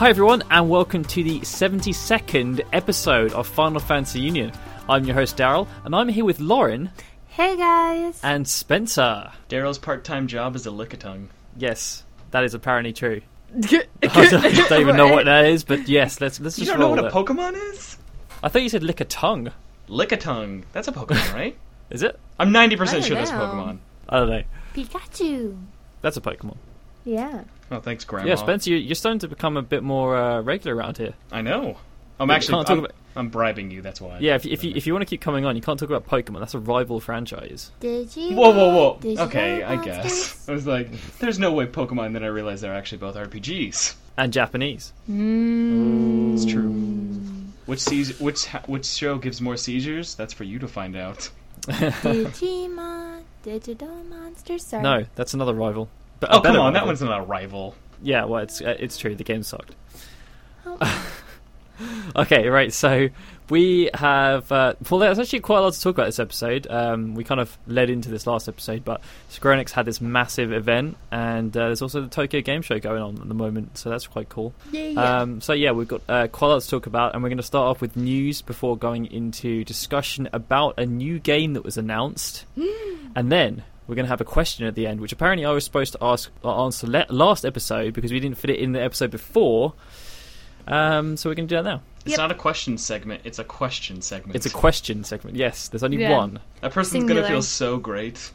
Hi everyone, and welcome to the 72nd episode of Final Fantasy Union. I'm your host Daryl, and I'm here with Lauren. Hey guys! And Spencer. Daryl's part-time job is a Lickitung. Yes, that is apparently true. I don't even know what that is, but yes, let's just roll with it. You don't know what a Pokémon is? I thought you said Lickitung. Lickitung. That's a Pokémon, right? Is it? I'm 90% sure that's a Pokémon. I don't know. Pikachu. That's a Pokémon. Yeah. Oh, thanks, Grandma. Yeah, Spencer, you're starting to become a bit more regular around here. I know. I'm bribing you. That's why. Yeah. If you want to keep coming on, you can't talk about Pokemon. That's a rival franchise. Did you? Whoa! Okay, I guess. I was like, there's no way Pokemon. Then I realized they're actually both RPGs and Japanese. It's true. Which show gives more seizures? That's for you to find out. Digimon, Digital Monster. Sorry. No, that's another rival. But oh, come on, that one's not a rival. Yeah, well, it's true, the game sucked. Oh. Okay, right, so we have... well, there's actually quite a lot to talk about this episode. We kind of led into this last episode, but Square Enix had this massive event, and there's also the Tokyo Game Show going on at the moment, so that's quite cool. Yeah. So yeah, we've got quite a lot to talk about, and we're going to start off with news before going into discussion about a new game that was announced, and then... we're going to have a question at the end, which apparently I was supposed to answer last episode because we didn't fit it in the episode before. So we're going to do that now. It's not a question segment. It's a question segment. It's a question segment. Yes, there's only one. That person's going to feel so great.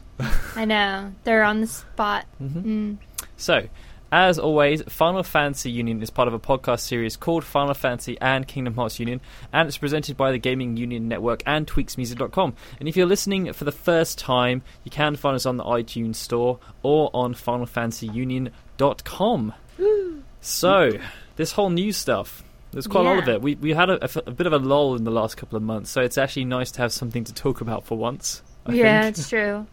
I know. They're on the spot. Mm-hmm. So, as always, Final Fantasy Union is part of a podcast series called Final Fantasy and Kingdom Hearts Union, and it's presented by the Gaming Union Network and tweaksmusic.com. And if you're listening for the first time, you can find us on the iTunes Store or on finalfantasyunion.com. Woo. So, this whole new stuff, there's quite a lot of it. We had a bit of a lull in the last couple of months, so it's actually nice to have something to talk about for once. I think. It's true.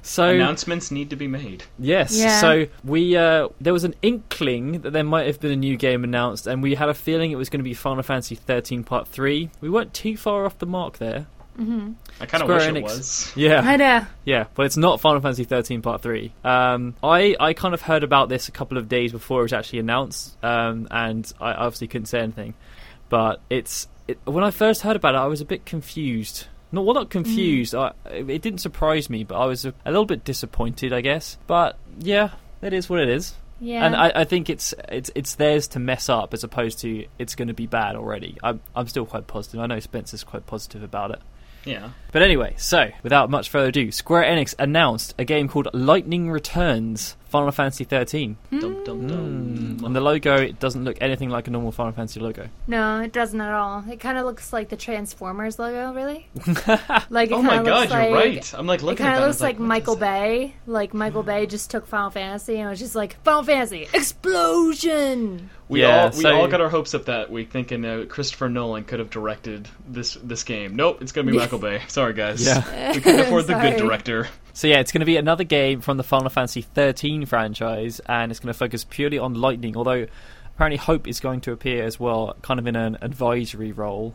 So announcements need to be made. Yes. Yeah. So we there was an inkling that there might have been a new game announced, and we had a feeling it was going to be Final Fantasy XIII Part 3. We weren't too far off the mark there. Mm-hmm. I kind of wish Enix, it was. Yeah. I know. Yeah, but it's not Final Fantasy XIII Part 3. I kind of heard about this a couple of days before it was actually announced, and I obviously couldn't say anything. But when I first heard about it, I was a bit confused. Not confused. It didn't surprise me, but I was a little bit disappointed, I guess. But yeah, it is what it is. Yeah. And I think it's theirs to mess up as opposed to it's going to be bad already. I'm still quite positive. I know Spencer's quite positive about it. Yeah. But anyway, so without much further ado, Square Enix announced a game called Lightning Returns, Final Fantasy XIII. Dum, dum, dum. On the logo, it doesn't look anything like a normal Final Fantasy logo. No, it doesn't at all. It kind of looks like the Transformers logo, really. Like, oh my god, you're right. I'm like looking at it. It kind of looks like Michael Bay. Like Michael Bay just took Final Fantasy and was just like, Final Fantasy explosion. We all got our hopes up that week, thinking Christopher Nolan could have directed this game. Nope, it's going to be Michael Bay. Sorry, guys. Yeah. We couldn't afford the good director. So yeah, it's going to be another game from the Final Fantasy XIII franchise, and it's going to focus purely on lightning, although apparently Hope is going to appear as well, kind of in an advisory role.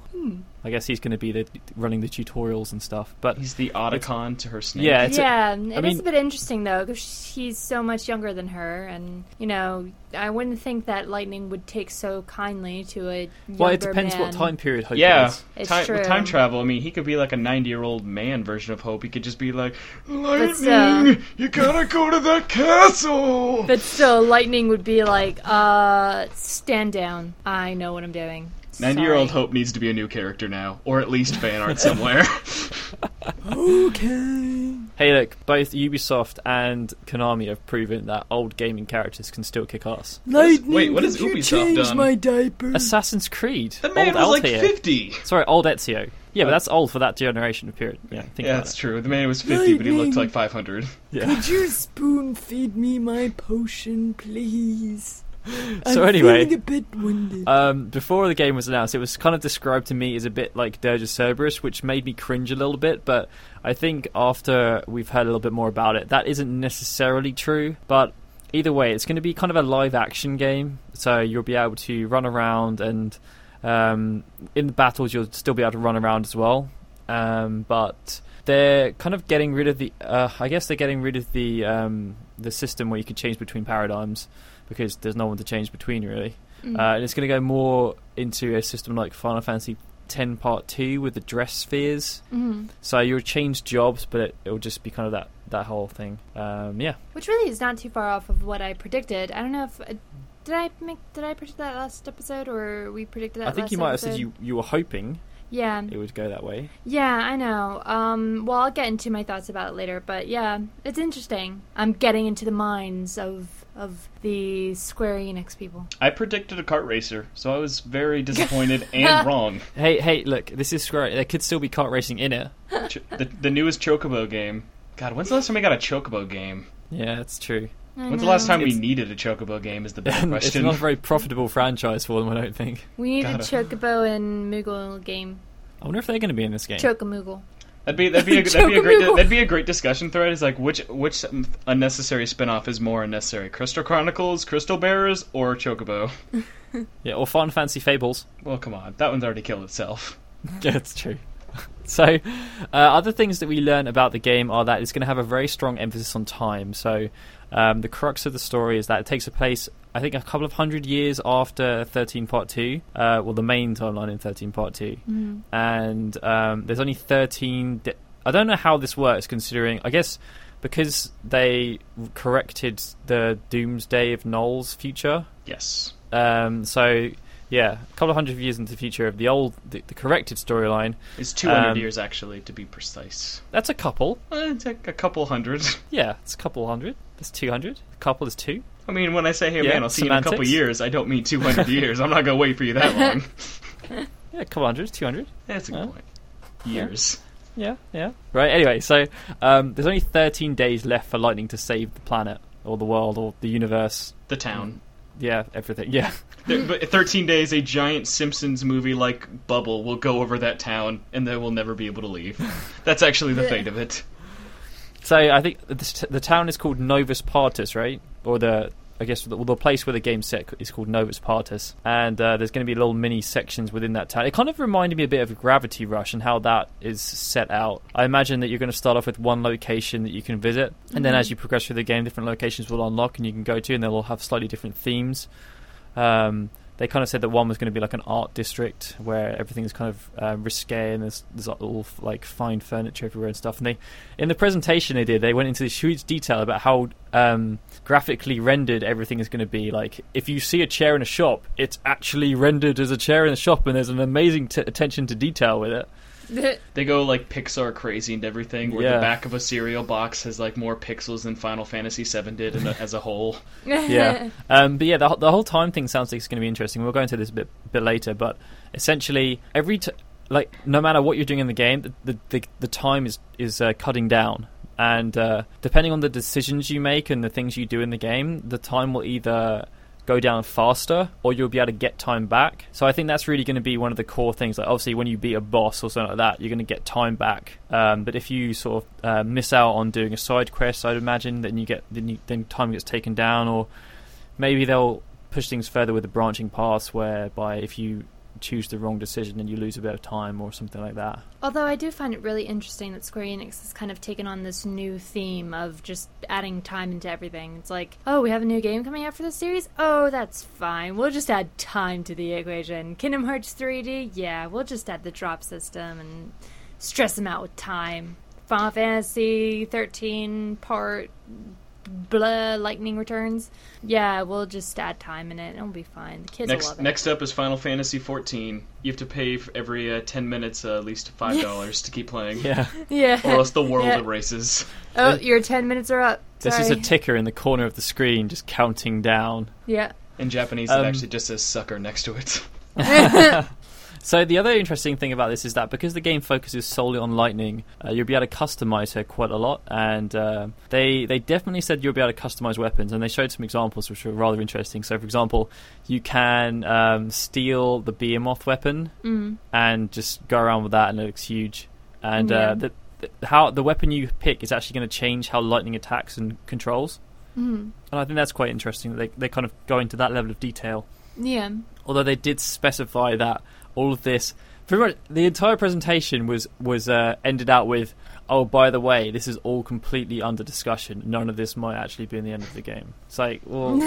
I guess he's going to be running the tutorials and stuff. But he's the Otacon to her snake. Yeah, it is a bit interesting, though, because he's so much younger than her. And, you know, I wouldn't think that Lightning would take so kindly to a younger Well, it depends man. What time period Hope is. Yeah, time travel. I mean, he could be like a 90-year-old man version of Hope. He could just be like, Lightning, you gotta go to that castle! But still, Lightning would be like, stand down. I know what I'm doing. 90-year-old Hope needs to be a new character now, or at least fan art somewhere. Okay. Hey, look, both Ubisoft and Konami have proven that old gaming characters can still kick ass. Lightning, wait, what has Ubisoft done? My diaper? Assassin's Creed. That man was like 50. Sorry, old Ezio. Yeah, but that's old for that generation period. Yeah, that's true. The man was 50, Lightning, but he looked like 500. Yeah. Could you spoon feed me my potion, please? So anyway, a bit winded. Before the game was announced, it was kind of described to me as a bit like Dirge of Cerberus, which made me cringe a little bit, but I think after we've heard a little bit more about it, that isn't necessarily true, but either way, it's going to be kind of a live-action game, so you'll be able to run around, and in the battles, you'll still be able to run around as well, but... they're kind of getting rid of the... I guess they're getting rid of the system where you can change between paradigms because there's no one to change between, really. And it's going to go more into a system like Final Fantasy X Part 2 with the dress spheres. So you'll change jobs, but it'll just be kind of that whole thing. Which really is not too far off of what I predicted. I don't know if... Did I predict that last episode, or we predicted that last episode? I think you might have said you were hoping... Yeah. It would go that way. Yeah, I know. Well, I'll get into my thoughts about it later, but yeah, it's interesting. I'm getting into the minds of the Square Enix people. I predicted a kart racer, so I was very disappointed and wrong. Hey, look, this is Square. There could still be kart racing in it. The newest Chocobo game. God, when's the last time we got a Chocobo game? Yeah, that's true. When's the last time we needed a Chocobo game is the big question. It's not a very profitable franchise for them, I don't think. We need a Chocobo and Moogle game. I wonder if they're going to be in this game. Chocomoogle. That'd be a great discussion thread. It's like which unnecessary spinoff is more unnecessary: Crystal Chronicles, Crystal Bearers, or Chocobo? Yeah, or Final Fantasy Fables. Well, come on, that one's already killed itself. Yeah, it's true. So, other things that we learn about the game are that it's going to have a very strong emphasis on time. So, the crux of the story is that it takes place, I think, a couple of hundred years after 13 Part 2. Well, the main timeline in 13 Part 2. Mm. And there's only 13... I don't know how this works, considering... I guess because they corrected the doomsday of Noel's future. Yes. So... Yeah, a couple of hundred years into the future of the corrected storyline. It's 200 years, actually, to be precise. That's a couple. It's like a couple hundred. Yeah, it's a couple hundred. It's 200. A couple is two. I mean, when I say, hey, man, I'll see you in a couple years, I don't mean 200 years. I'm not going to wait for you that long. Yeah, a couple hundred, 200. That's a good point. Years. Yeah. Right, anyway, so there's only 13 days left for Lightning to save the planet, or the world, or the universe. The town. Yeah, everything. Yeah. But 13 days, a giant Simpsons movie-like bubble will go over that town, and they will never be able to leave. That's actually the fate of it. So I think the town is called Novus Partus, right? Or the place where the game's set is called Novus Partus. And there's going to be little mini sections within that town. It kind of reminded me a bit of Gravity Rush and how that is set out. I imagine that you're going to start off with one location that you can visit, and then as you progress through the game, different locations will unlock and you can go to, and they'll all have slightly different themes. They kind of said that one was going to be like an art district where everything is kind of risque, and there's all like fine furniture everywhere and stuff. And in the presentation they went into this huge detail about how graphically rendered everything is going to be. Like, if you see a chair in a shop, it's actually rendered as a chair in a shop, and there's an amazing attention to detail with it. They go like Pixar crazy and everything, where the back of a cereal box has like more pixels than Final Fantasy VII did as a whole. Yeah. But yeah, the whole time thing sounds like it's going to be interesting. We'll go into this a bit later, but essentially no matter what you're doing in the game, the time is cutting down, and depending on the decisions you make and the things you do in the game, the time will either go down faster, or you'll be able to get time back. So I think that's really going to be one of the core things. Like, obviously, when you beat a boss or something like that, you're going to get time back. But if you sort of miss out on doing a side quest, I'd imagine, then time gets taken down. Or maybe they'll push things further with the branching paths, whereby if you choose the wrong decision and you lose a bit of time or something like that. Although I do find it really interesting that Square Enix has kind of taken on this new theme of just adding time into everything. It's like, oh, we have a new game coming out for this series? Oh, that's fine. We'll just add time to the equation. Kingdom Hearts 3D? Yeah, we'll just add the drop system and stress them out with time. Final Fantasy 13 Part... blah, Lightning Returns. Yeah, we'll just add time in it and it'll be fine. The kids will love it. Next up is Final Fantasy XIV. You have to pay for every 10 minutes at least $5 to keep playing. Yeah. Or else the world erases. Oh, your 10 minutes are up. Sorry. This is a ticker in the corner of the screen just counting down. Yeah. In Japanese, it actually just says sucker next to it. So the other interesting thing about this is that because the game focuses solely on Lightning, you'll be able to customize her quite a lot, and they definitely said you'll be able to customize weapons, and they showed some examples which were rather interesting. So, for example, you can steal the Behemoth weapon and just go around with that, and it looks huge. And how the weapon you pick is actually going to change how Lightning attacks and controls. And I think that's quite interesting that they kind of go into that level of detail. Yeah. Although they did specify that all of this, pretty much the entire presentation was ended out with, oh, by the way, this is all completely under discussion. None of this might actually be in the end of the game. It's like, well...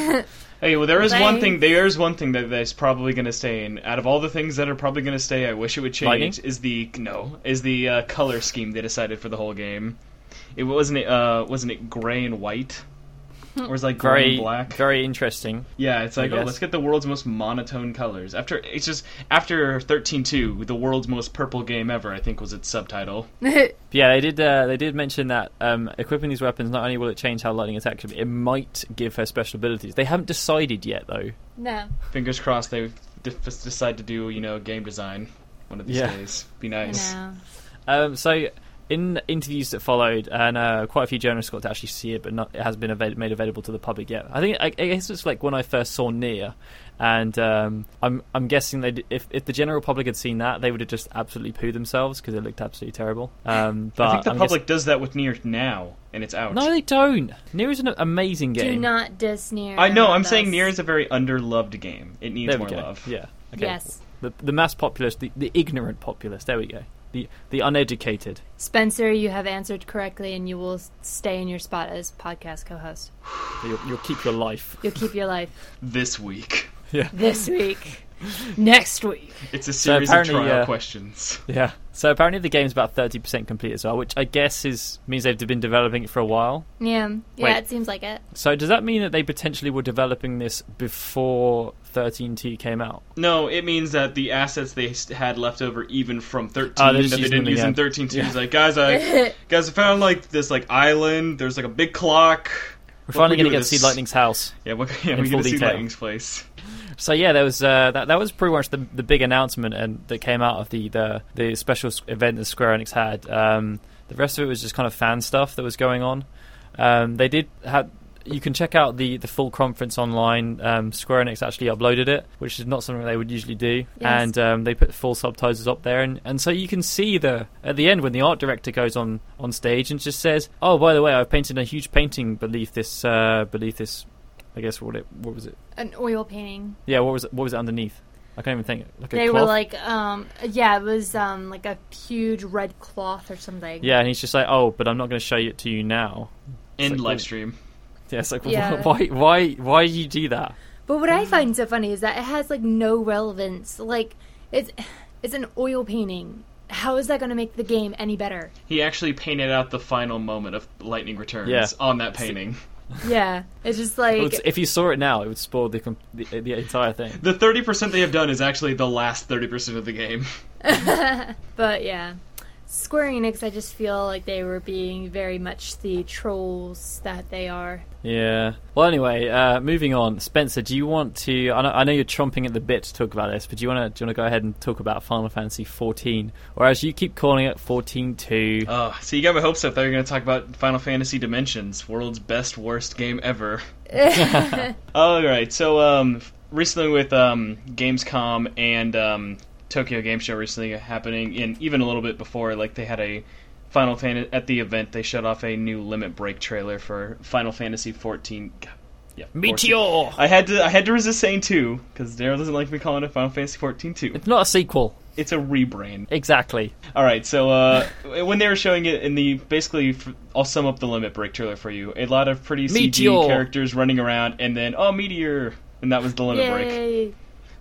Hey, well, there is one thing that is probably going to stay in. Out of all the things that are probably going to stay, I wish it would change, Lightning? is the color scheme they decided for the whole game. It wasn't it gray and white? Or is it like gray and black? Very interesting. Yeah, it's like, oh, let's get the world's most monotone colors. After 13.2, the world's most purple game ever, I think was its subtitle. Yeah, they did mention that equipping these weapons, not only will it change how lightning attacks, but it might give her special abilities. They haven't decided yet, though. No. Fingers crossed they decide to do, game design one of these days. Be nice. So... in interviews that followed, and quite a few journalists got to actually see it, but it hasn't been made available to the public yet. I guess it's like when I first saw Nier, and I'm guessing if the general public had seen that, they would have just absolutely pooed themselves because it looked absolutely terrible. But I think the public does that with Nier now, and it's out. No, they don't. Nier is an amazing game. Do not diss Nier. I know. I'm saying Nier is a very underloved game. It needs more love. Yeah. Okay. Yes. The mass populace, the ignorant populace. There we go. The uneducated. Spencer, you have answered correctly, and you will stay in your spot as podcast co-host. You'll keep your life. You'll keep your life. This week. Yeah. This week. Next week. It's a series of trial questions. Yeah. So apparently the game's about 30% complete as well, which I guess means they've been developing it for a while. Yeah. Yeah, it seems like it. So does that mean that they potentially were developing this before 13T came out? No, it means that the assets they had left over even from 13 that they didn't use in 13T is like, guys, I found this island, there's a big clock. We're finally going to get to see Lightning's house. Yeah, we're going to see Lightning's place. So yeah, there was that was pretty much the big announcement and that came out of the special event that Square Enix had. The rest of it was just kind of fan stuff that was going on. They did have. You can check out the full conference online. Square Enix actually uploaded it, which is not something they would usually do. Yes. And they put full subtitles up there. And so you can see at the end when the art director goes on stage and just says, oh, by the way, I've painted a huge painting beneath this, I guess, what was it? An oil painting. Yeah, what was it underneath? I can't even think. Like they were like, it was like a huge red cloth or something. Yeah, and he's just like, oh, but I'm not going to show it to you now. End live stream. Yeah, it's like, why do you do that? But what I find so funny is that it has, no relevance. It's an oil painting. How is that going to make the game any better? He actually painted out the final moment of Lightning Returns on that painting. Yeah, it's just if you saw it now, it would spoil the entire thing. The 30% they have done is actually the last 30% of the game. But, yeah. Square Enix, I just feel like they were being very much the trolls that they are. Yeah. Well, anyway, moving on. Spencer, do you want to... I know you're chomping at the bit to talk about this, but do you want to go ahead and talk about Final Fantasy XIV? Or as you keep calling it, 14-2. Oh, so you got my hopes up that you're going to talk about Final Fantasy Dimensions, world's best, worst game ever. All right, so recently with Gamescom and... Tokyo Game Show recently happening, and even a little bit before, they had a Final Fantasy at the event. They shut off a new Limit Break trailer for Final Fantasy XIV. Yeah, Meteor. 14. I had to resist saying 2 because Daryl doesn't like me calling it Final Fantasy XIV 2. It's not a sequel. It's a rebrand. Exactly. All right. So when they were showing it in the I'll sum up the Limit Break trailer for you. A lot of pretty CG characters running around, and then meteor, and that was the Limit Break.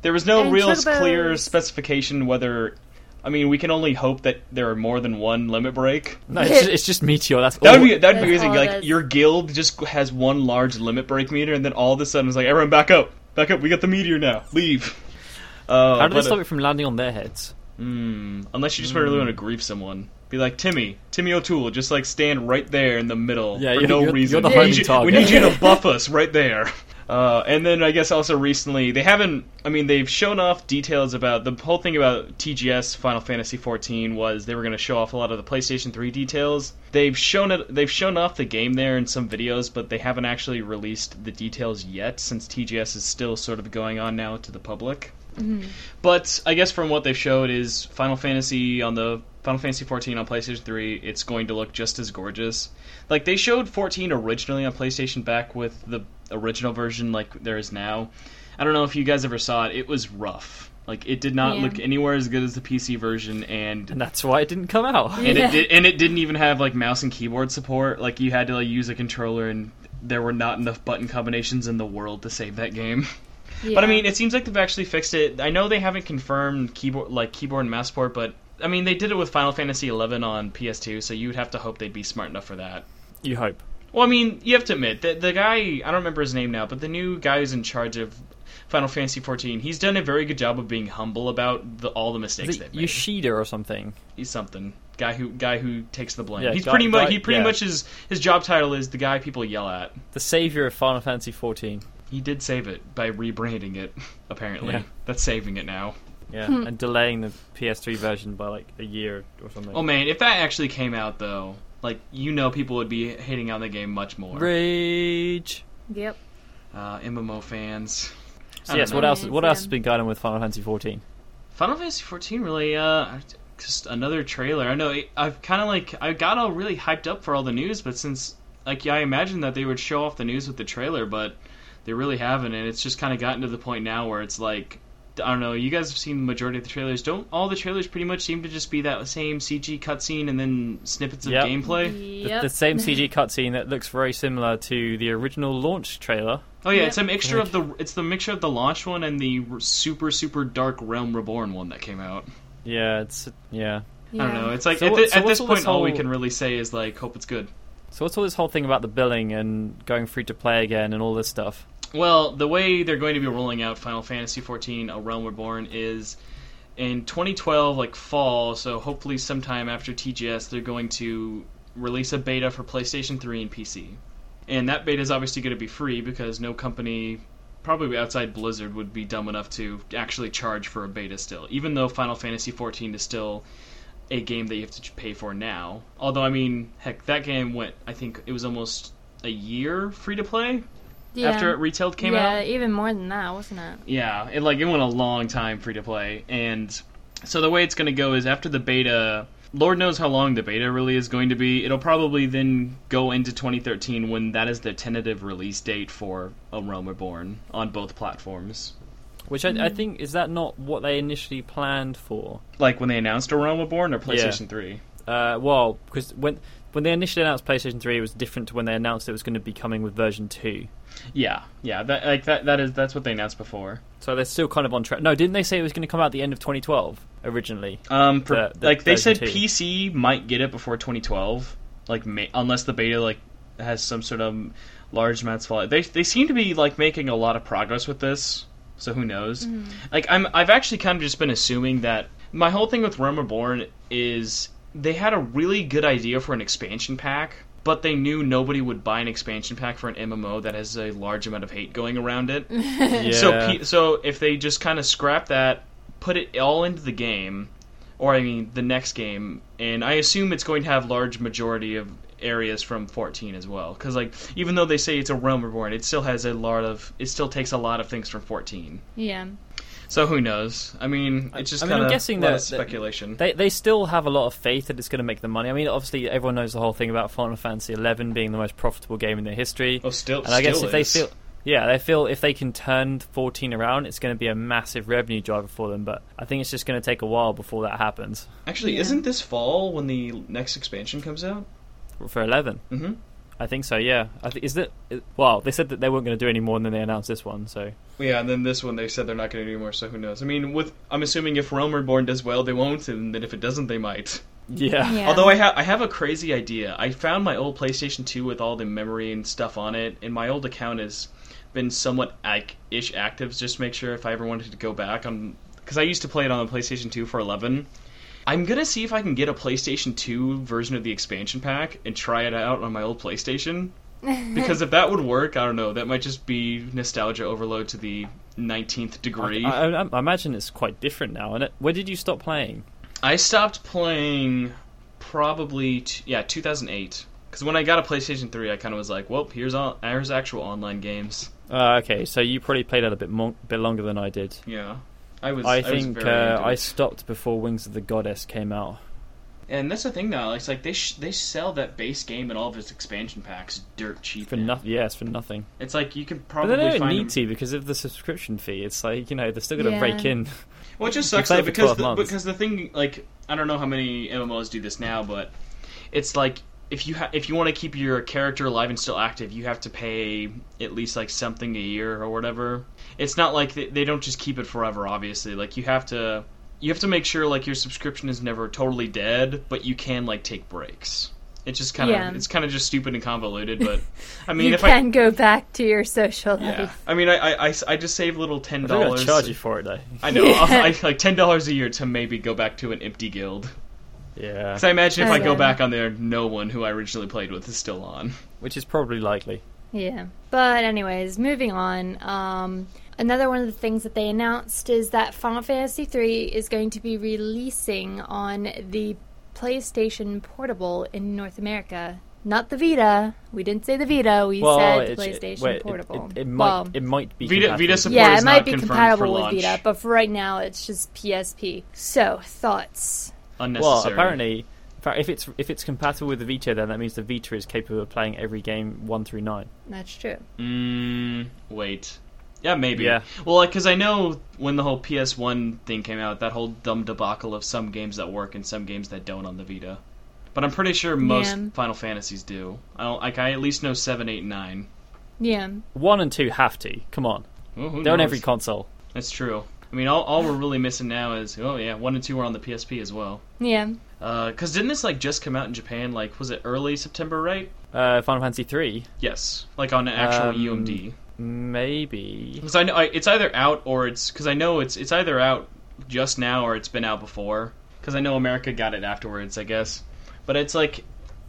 There was no real clear specification whether... I mean, we can only hope that there are more than one Limit Break. No, it's just Meteor. That would be amazing. Your guild just has one large Limit Break meter, and then all of a sudden it's like, everyone back up. Back up. We got the meteor now. Leave. How do they stop it from landing on their heads? Unless you just really want to grieve someone. Be like, Timmy O'Toole, just stand right there in the middle for no reason. You're the homing target. We need you to buff us right there. And then I guess also recently, they've shown off details about, the whole thing about TGS Final Fantasy XIV was they were going to show off a lot of the PlayStation 3 details. They've shown off the game there in some videos, but they haven't actually released the details yet, since TGS is still sort of going on now to the public. Mm-hmm. But I guess from what they've showed is Final Fantasy XIV on PlayStation 3, it's going to look just as gorgeous. They showed 14 originally on PlayStation back with the original version there is now. I don't know if you guys ever saw it. It was rough. Like, it did not look anywhere as good as the PC version, and that's why it didn't come out. And it didn't even have, like, mouse and keyboard support. Like, you had to, like, use a controller, and there were not enough button combinations in the world to save that game. Yeah. But, I mean, it seems like they've actually fixed it. I know they haven't confirmed keyboard and mouse support, but, I mean, they did it with Final Fantasy XI on PS2, so you'd have to hope they'd be smart enough for that. You hope. Well, I mean, you have to admit, the guy, I don't remember his name now, but the new guy who's in charge of Final Fantasy XIV, he's done a very good job of being humble about all the mistakes they've made. Yoshida or something. He's something. Guy who takes the blame. Yeah, He pretty much is, his job title is the guy people yell at. The savior of Final Fantasy XIV. He did save it by rebranding it, apparently. Yeah. That's saving it now. Yeah, and delaying the PS3 version by, like, a year or something. Oh, man, if that actually came out, though, like, you know people would be hating on the game much more. Rage! Yep. MMO fans. So yes, what else has been going on with Final Fantasy XIV? Final Fantasy XIV, really, just another trailer. I know, I got all really hyped up for all the news, but since, like, I imagined that they would show off the news with the trailer, but they really haven't, and it's just kind of gotten to the point now where it's like, I don't know, you guys have seen the majority of the trailers. Don't all the trailers pretty much seem to just be that same CG cutscene and then snippets of gameplay? Yep. The same CG cutscene that looks very similar to the original launch trailer. Oh yeah, it's a mixture of the launch one and the super super dark Realm Reborn one that came out. Yeah, I don't know. It's like at this point all we can really say is like hope it's good. So what's all this whole thing about the billing and going free to play again and all this stuff? Well, the way they're going to be rolling out Final Fantasy XIV, A Realm Reborn, is in 2012, like fall, so hopefully sometime after TGS, they're going to release a beta for PlayStation 3 and PC. And that beta is obviously going to be free because no company, probably outside Blizzard, would be dumb enough to actually charge for a beta still, even though Final Fantasy XIV is still a game that you have to pay for now. Although, I mean, heck, that game went, I think it was almost a year free-to-play. Yeah. After it retailed came out? Yeah, even more than that, wasn't it? Yeah, it went a long time free-to-play. And so the way it's going to go is after the beta, Lord knows how long the beta really is going to be. It'll probably then go into 2013 when that is the tentative release date for A Realm Reborn on both platforms. Which I think, is that not what they initially planned for? Like when they announced A Realm Reborn or PlayStation 3? Well, because when they initially announced PlayStation 3, it was different to when they announced it was going to be coming with version 2. Yeah, that's what they announced before. So they're still kind of on track. No, didn't they say it was going to come out at the end of 2012 originally? They said 2. PC might get it before 2012, like unless the beta like has some sort of large amounts of fallout. They seem to be like making a lot of progress with this, so who knows? Like I've actually kind of just been assuming that my whole thing with Realm Reborn is they had a really good idea for an expansion pack. But they knew nobody would buy an expansion pack for an MMO that has a large amount of hate going around it. Yeah. So if they just kind of scrap that, put it all into the game, or I mean the next game, and I assume it's going to have large majority of areas from 14 as well. Because like even though they say it's a Realm Reborn, it still has takes a lot of things from 14. Yeah. So who knows? I mean, it's just kind of speculation. They still have a lot of faith that it's going to make them money. I mean, obviously, everyone knows the whole thing about Final Fantasy XI being the most profitable game in their history. Oh, still, and I guess if they feel if they can turn 14 around, it's going to be a massive revenue driver for them. But I think it's just going to take a while before that happens. Actually, isn't this fall when the next expansion comes out for 11? Mm-hmm. I think so, yeah. Well, they said that they weren't going to do any more, and then they announced this one, so. Yeah, and then this one they said they're not going to do more, so who knows? I mean, I'm assuming if Realm Reborn does well, they won't, and then if it doesn't, they might. Yeah. Although I have a crazy idea. I found my old PlayStation 2 with all the memory and stuff on it, and my old account has been somewhat ish active, just to make sure if I ever wanted to go back. Because I used to play it on the PlayStation 2 for 11. I'm going to see if I can get a PlayStation 2 version of the expansion pack and try it out on my old PlayStation. Because if that would work, I don't know, that might just be nostalgia overload to the 19th degree. I imagine it's quite different now. And where did you stop playing? I stopped playing probably, 2008. Because when I got a PlayStation 3, I kind of was like, well, here's actual online games. Okay, so you probably played that a bit longer than I did. Yeah. I think I stopped before Wings of the Goddess came out. And that's the thing, though. It's like they sell that base game and all of its expansion packs dirt cheap. For nothing. Yes, for nothing. It's like you could probably. But they don't need to because of the subscription fee. It's like, you know, they're still going to break in. Well, it just sucks though, because the thing, like, I don't know how many MMOs do this now, but it's like if you want to keep your character alive and still active, you have to pay at least like something a year or whatever. It's not like they don't just keep it forever. Obviously, like you have to make sure like your subscription is never totally dead, but you can like take breaks. It's just kind of it's kind of just stupid and convoluted, but I mean, you can go back to your social life. Yeah. I mean, I just save little $10. I'm gonna charge you for it, though. I know, like $10 a year to maybe go back to an empty guild. Yeah, because I imagine if I go back on there, no one who I originally played with is still on, which is probably likely. Yeah, but anyways, moving on. Another one of the things that they announced is that Final Fantasy III is going to be releasing on the PlayStation Portable in North America. Not the Vita. We didn't say the Vita. We said PlayStation Portable. It might be Vita support. Yeah, it might be compatible with Vita, but for right now, it's just PSP. So, thoughts? Unnecessary. Well, apparently, if it's compatible with the Vita, then that means the Vita is capable of playing every game 1 through 9. That's true. Wait. Yeah, maybe. Yeah. Well, because I know when the whole PS1 thing came out, that whole dumb debacle of some games that work and some games that don't on the Vita. But I'm pretty sure most Final Fantasies do. I at least know 7, 8, and 9. Yeah. 1 and 2 have to. Come on. Well, they're on every console. That's true. I mean, all we're really missing now is, 1 and 2 are on the PSP as well. Yeah. Because didn't this, like, just come out in Japan, like, was it early September, right? Final Fantasy 3? Yes. Like, on an actual UMD. Maybe. Because I know it's either out or it's... Because I know it's either out just now or it's been out before. Because I know America got it afterwards, I guess. But it's like...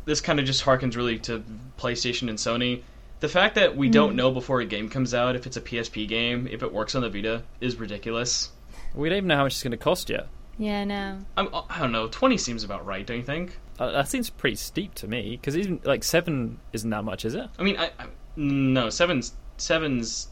This kind of just harkens really to PlayStation and Sony. The fact that we don't know before a game comes out if it's a PSP game, if it works on the Vita, is ridiculous. We don't even know how much it's going to cost yet. Yeah, I know. I don't know. 20 seems about right, don't you think? That seems pretty steep to me. Because even, like, 7 isn't that much, is it? I mean, no, 7's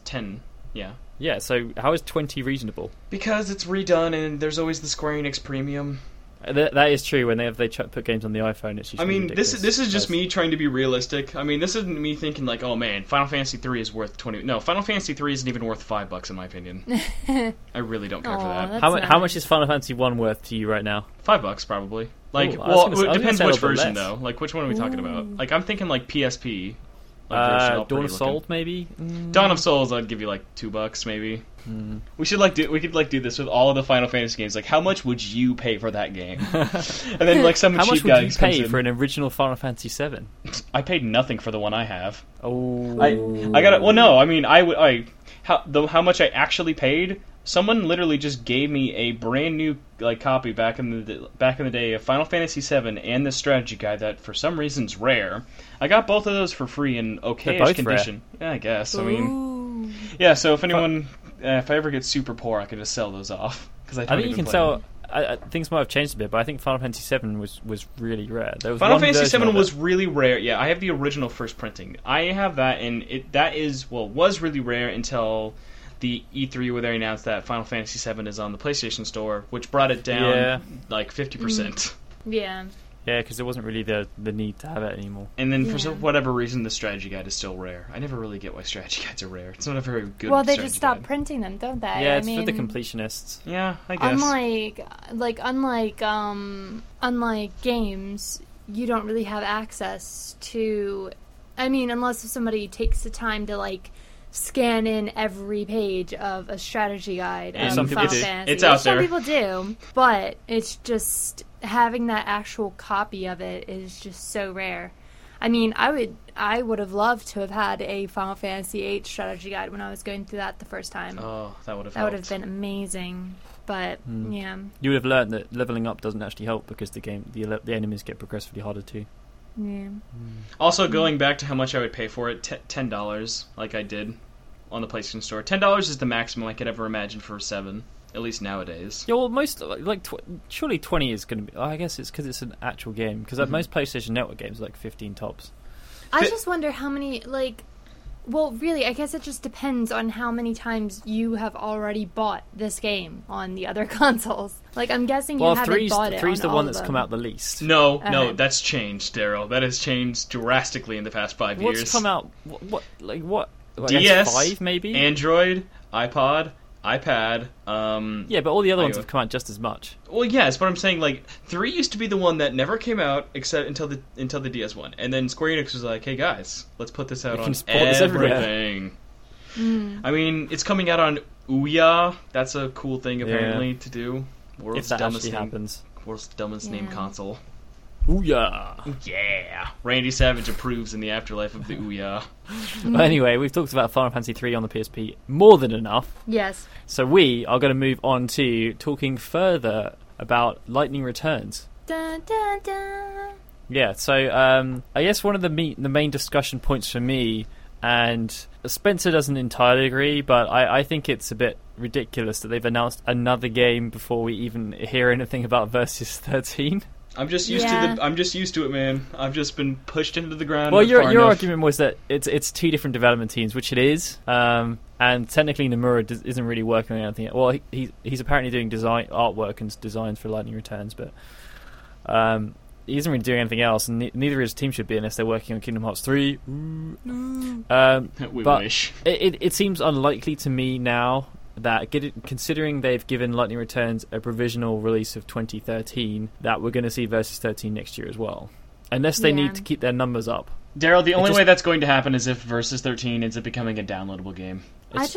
10, yeah. Yeah, so how is 20 reasonable? Because it's redone and there's always the Square Enix premium. That is true. When they put games on the iPhone, it's just ridiculous. This is just me trying to be realistic. I mean, this isn't me thinking like, oh man, Final Fantasy 3 is worth 20. No, Final Fantasy 3 isn't even worth $5 in my opinion. I really don't care for that. How much is Final Fantasy 1 worth to you right now? $5 probably. Like, it depends which version though. Like, which one are we talking about? Like, I'm thinking like PSP. Like Dawn of Souls, maybe. Dawn of Souls, I'd give you like $2, maybe. We could do this with all of the Final Fantasy games. Like, how much would you pay for that game? And then like some cheap guy. How much would you pay for an original Final Fantasy VII? I paid nothing for the one I have. Oh, I got it. Well, no, I mean, how much I actually paid. Someone literally just gave me a brand new like copy back in the day of Final Fantasy VII and the strategy guide that for some reason's rare. I got both of those for free in okay-ish condition. Yeah, I guess. Ooh. I mean, yeah. So if anyone, if I ever get super poor, I can just sell those off because I think you can sell. Things might have changed a bit, but I think Final Fantasy VII was really rare. Final Fantasy VII was really rare. Yeah, I have the original first printing. I have that, and was really rare until the E3 where they announced that Final Fantasy VII is on the PlayStation Store, which brought it down like 50%. Yeah. Yeah, because there wasn't really the need to have it anymore. And then for whatever reason, the strategy guide is still rare. I never really get why strategy guides are rare. It's not a very good strategy. Well, they just stop printing them, don't they? Yeah, it's for the completionists. Yeah, I guess. Unlike games, you don't really have access to... I mean, unless somebody takes the time to, like, scan in every page of a strategy guide. And some people do. It's out there. Some people do, but it's just having that actual copy of it is just so rare. I mean, I would have loved to have had a Final Fantasy VIII strategy guide when I was going through that the first time. Oh, that would have been amazing. But yeah, you would have learned that leveling up doesn't actually help because the enemies get progressively harder too. Yeah. Also, going back to how much I would pay for it, $10, like I did on the PlayStation Store. $10 is the maximum I could ever imagine for 7, at least nowadays. Yeah, well, most like surely 20 is going to be. I guess it's because it's an actual game. Because most PlayStation Network games are like 15 tops. I just wonder how many like Well, really, I guess it just depends on how many times you have already bought this game on the other consoles. Like, I'm guessing you haven't bought it. Well, 3's the one that's come out the least. No, that's changed, Daryl. That has changed drastically in the past 5 years. What's come out? What? Like DS, 5, maybe? Android, iPod, iPad. Yeah, but all the other ones have come out just as much. Well, yes, but I'm saying, like, 3 used to be the one that never came out except until the DS1, and then Square Enix was like, "Hey guys, let's put this out on everything." I mean, it's coming out on Ouya. That's a cool thing apparently to do. World's dumbest happens. World's dumbest name console. Ouya. Yeah. Randy Savage approves in the afterlife of the Ouya. But anyway, we've talked about Final Fantasy III on the PSP more than enough. Yes. So we are going to move on to talking further about Lightning Returns. Dun, dun, dun. Yeah, so I guess one of the main discussion points for me, and Spencer doesn't entirely agree, but I think it's a bit ridiculous that they've announced another game before we even hear anything about Versus 13. I'm just used to the. I'm just used to it, man. I've just been pushed into the ground. Well, your argument was that it's two different development teams, which it is, and technically Nomura isn't really working on anything. Well, he's apparently doing design artwork and designs for Lightning Returns, but he isn't really doing anything else, and neither his team should be unless they're working on Kingdom Hearts 3. We but wish. It seems unlikely to me now that considering they've given Lightning Returns a provisional release of 2013, that we're going to see Versus 13 next year as well. Unless they need to keep their numbers up. Daryl, the only way that's going to happen is if Versus 13 ends up becoming a downloadable game. I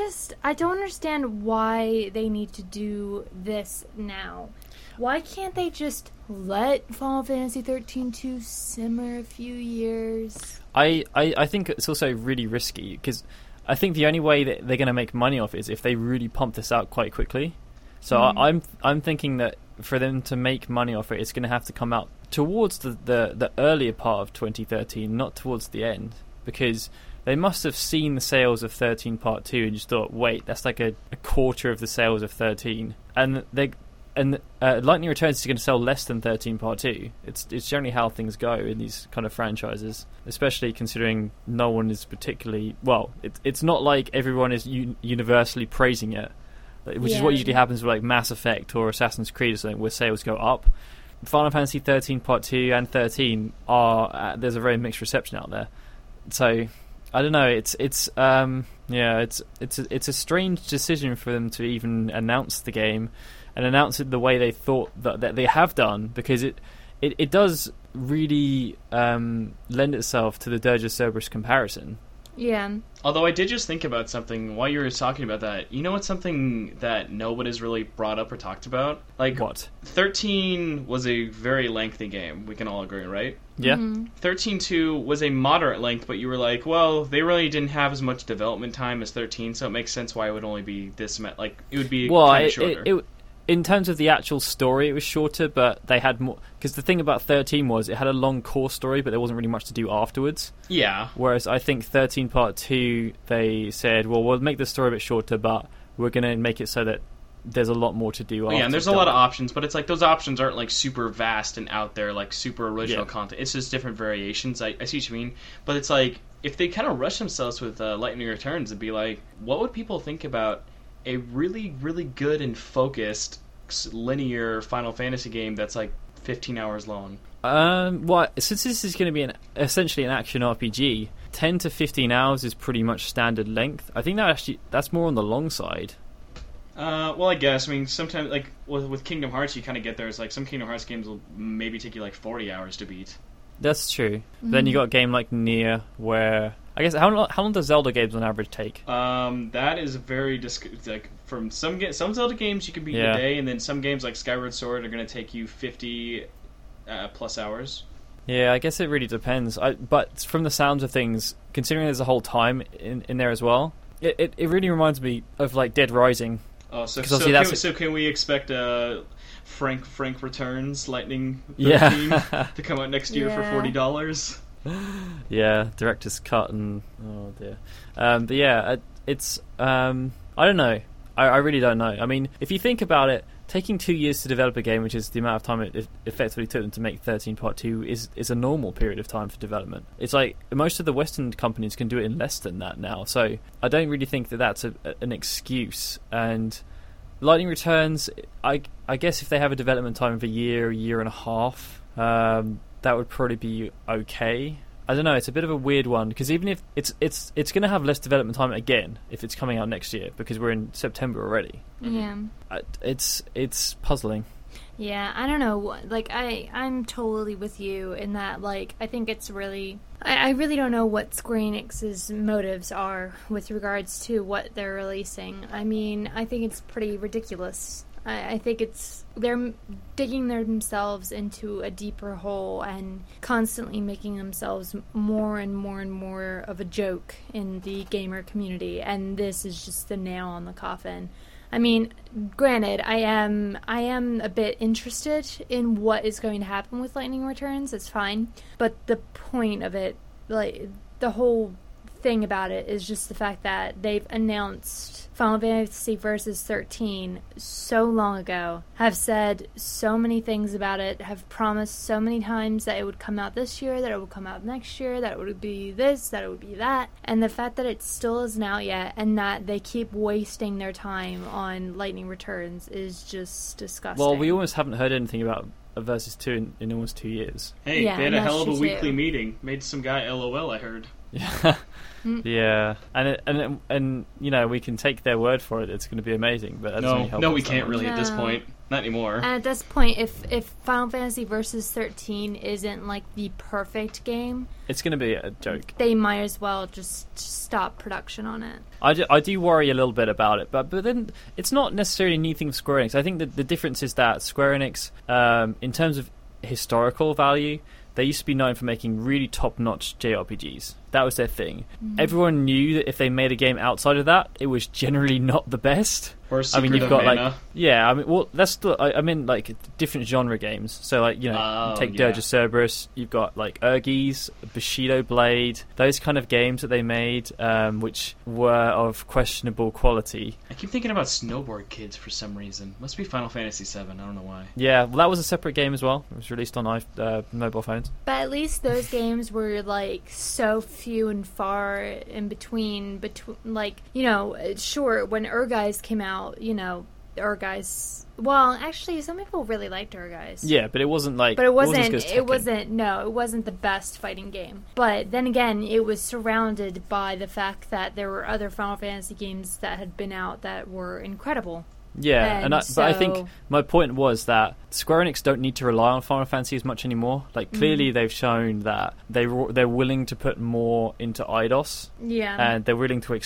don't understand why they need to do this now. Why can't they just let Final Fantasy 13-2 simmer a few years? I think it's also really risky, because I think the only way that they're going to make money off is if they really pump this out quite quickly. So I'm thinking that for them to make money off it, it's going to have to come out towards the earlier part of 2013, not towards the end, because they must have seen the sales of 13 Part 2 and just thought, wait, that's like a quarter of the sales of 13. And Lightning Returns is going to sell less than 13 Part 2. It's generally how things go in these kind of franchises, especially considering no one is particularly... Well, it's not like everyone is universally praising it, which is what usually happens with like Mass Effect or Assassin's Creed or something, where sales go up. Final Fantasy 13 Part 2 and 13 are... there's a very mixed reception out there. So, I don't know, it's a strange decision for them to even announce the game, and announce it the way they thought that they have done, because it does really lend itself to the Dirge of Cerberus comparison. Yeah. Although I did just think about something while you were talking about that. You know what's something that nobody's really brought up or talked about? Like, what? 13 was a very lengthy game. We can all agree, right? Yeah. 13-2 was a moderate length, but you were like, well, they really didn't have as much development time as 13, so it makes sense why it would only be this... Like, it would be kind of shorter. In terms of the actual story, it was shorter, but they had more... Because the thing about 13 was it had a long core story, but there wasn't really much to do afterwards. Yeah. Whereas I think 13 Part 2, they said, well, we'll make the story a bit shorter, but we're going to make it so that there's a lot more to do after. Yeah, and there's a lot of options, but it's like those options aren't like super vast and out there, like super original content. It's just different variations. I see what you mean. But it's like, if they kind of rush themselves with Lightning Returns and be like, what would people think about a really, really good and focused linear Final Fantasy game that's like 15 hours long? Well, since this is going to be essentially an action RPG, 10 to 15 hours is pretty much standard length. I think that's more on the long side. Well, I guess. I mean, sometimes, like, with Kingdom Hearts, you kind of get there. It's like some Kingdom Hearts games will maybe take you like 40 hours to beat. That's true. Mm-hmm. Then you got a game like Nier, where... I guess, how long do Zelda games on average take? That is very... from some Zelda games you can beat in a day, and then some games like Skyward Sword are going to take you 50 plus hours. Yeah, I guess it really depends. But from the sounds of things, considering there's a whole time in there as well, it really reminds me of, like, Dead Rising. Oh, so can we expect Frank Returns Lightning 13 to come out next year for $40? Yeah, director's cut and oh dear. But yeah, it's I don't know. I really don't know. I mean, if you think about it, taking 2 years to develop a game, which is the amount of time it effectively took them to make 13 Part 2, is a normal period of time for development. It's like most of the Western companies can do it in less than that now, so I don't really think that that's an excuse. And Lightning Returns, I guess if they have a development time of a year and a half, that would probably be okay. I don't know, it's a bit of a weird one, because even if it's going to have less development time again if it's coming out next year, because we're in September already. Yeah. It's puzzling. Yeah, I don't know. Like, I'm totally with you in that, like, I think it's really... I really don't know what Square Enix's motives are with regards to what they're releasing. I mean, I think it's pretty ridiculous. I think it's... they're digging themselves into a deeper hole and constantly making themselves more and more and more of a joke in the gamer community, and this is just the nail on the coffin. I mean, granted, I am a bit interested in what is going to happen with Lightning Returns, it's fine, but the point of it, like, the whole thing about it is just the fact that they've announced Final Fantasy Versus XIII so long ago, have said so many things about it, have promised so many times that it would come out this year, that it would come out next year, that it would be this, that it would be that, and the fact that it still isn't out yet and that they keep wasting their time on Lightning Returns is just disgusting. Well, we almost haven't heard anything about Versus 2 in almost 2 years. Hey, yeah, they had a hell of a weekly meeting. Made some guy LOL, I heard. Yeah. Yeah, and you know, we can take their word for it. It's going to be amazing, but that's no, we can't really at this point. Not anymore. And at this point, if Final Fantasy Versus 13 isn't like the perfect game, it's going to be a joke. They might as well just stop production on it. I do worry a little bit about it, but then it's not necessarily a new thing for Square Enix. I think that the difference is that Square Enix, in terms of historical value, they used to be known for making really top-notch JRPGs. That was their thing. Mm-hmm. Everyone knew that if they made a game outside of that, it was generally not the best. Or I mean, you've got like, yeah, I mean, well, that's still, I mean, like different genre games. So like, you know, take Dirge of Cerberus. You've got like Ergies, Bushido Blade, those kind of games that they made, which were of questionable quality. I keep thinking about Snowboard Kids for some reason. Must be Final Fantasy VII. I don't know why. Yeah, well, that was a separate game as well. It was released on mobile phones. But at least those games were like so few and far in between, like, you know, sure, when Ergies came out. You know, Ergies. Well, actually, some people really liked Ergies. Yeah, but it wasn't like. But it wasn't. No, it wasn't the best fighting game. But then again, it was surrounded by the fact that there were other Final Fantasy games that had been out that were incredible. Yeah, but I think my point was that Square Enix don't need to rely on Final Fantasy as much anymore. Like, clearly they've shown that they're willing to put more into Eidos. Yeah. And they're willing to...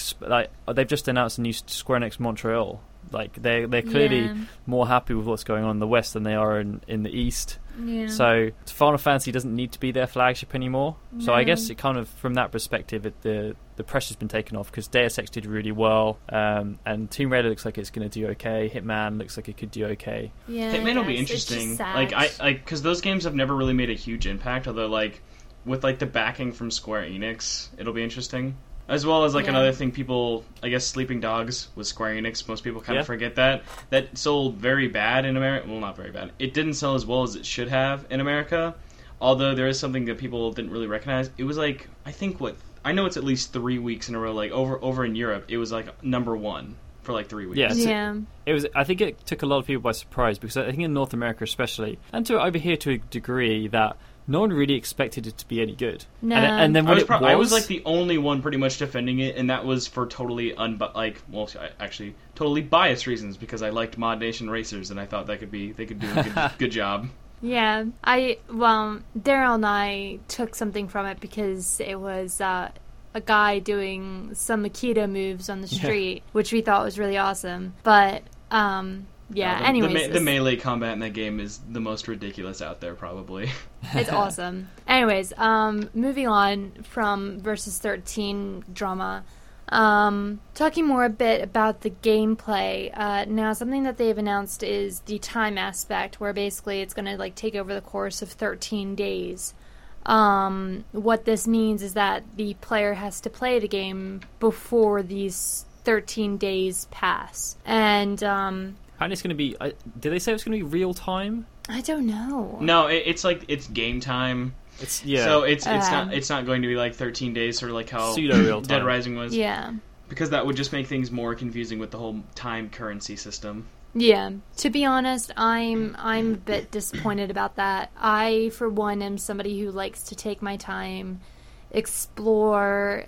they've just announced a new Square Enix Montreal. Like, they're clearly more happy with what's going on in the West than they are in the East. Yeah. So Final Fantasy doesn't need to be their flagship anymore. No. So I guess it kind of, from that perspective, the pressure's been taken off, because Deus Ex did really well, and Tomb Raider looks like it's going to do okay. Hitman looks like it could do okay. Yeah, Hitman will be interesting. Like, because those games have never really made a huge impact, although like with like the backing from Square Enix, it'll be interesting. As well as, like, another thing people... I guess Sleeping Dogs was Square Enix. Most people kind of forget that. That sold very bad in America. Well, not very bad. It didn't sell as well as it should have in America. Although there is something that people didn't really recognize. It was, like, I think what... I know it's at least 3 weeks in a row. Like, over in Europe, it was, like, number one for, like, 3 weeks. Yeah. It was. I think it took a lot of people by surprise. Because I think in North America especially, and to over here to a degree, that... no one really expected it to be any good. No. And then I was like the only one pretty much defending it, and that was for totally biased reasons, because I liked Mod Nation Racers and I thought they could do a good job. Yeah, Daryl and I took something from it because it was a guy doing some Aikido moves on the street, which we thought was really awesome. But the melee combat in that game is the most ridiculous out there, probably. It's awesome. Anyways, moving on from Versus 13 drama, talking more a bit about the gameplay. Now, something that they've announced is the time aspect, where basically it's going to like take over the course of 13 days. What this means is that the player has to play the game before these 13 days pass, and And it's going to be... did they say it's going to be real time? I don't know. No, it's like, it's game time. It's, yeah. So it's not going to be like 13 days, sort of like how pseudo-real time. Dead Rising was. Yeah. Because that would just make things more confusing with the whole time currency system. Yeah. To be honest, I'm a bit disappointed about that. I, for one, am somebody who likes to take my time, explore,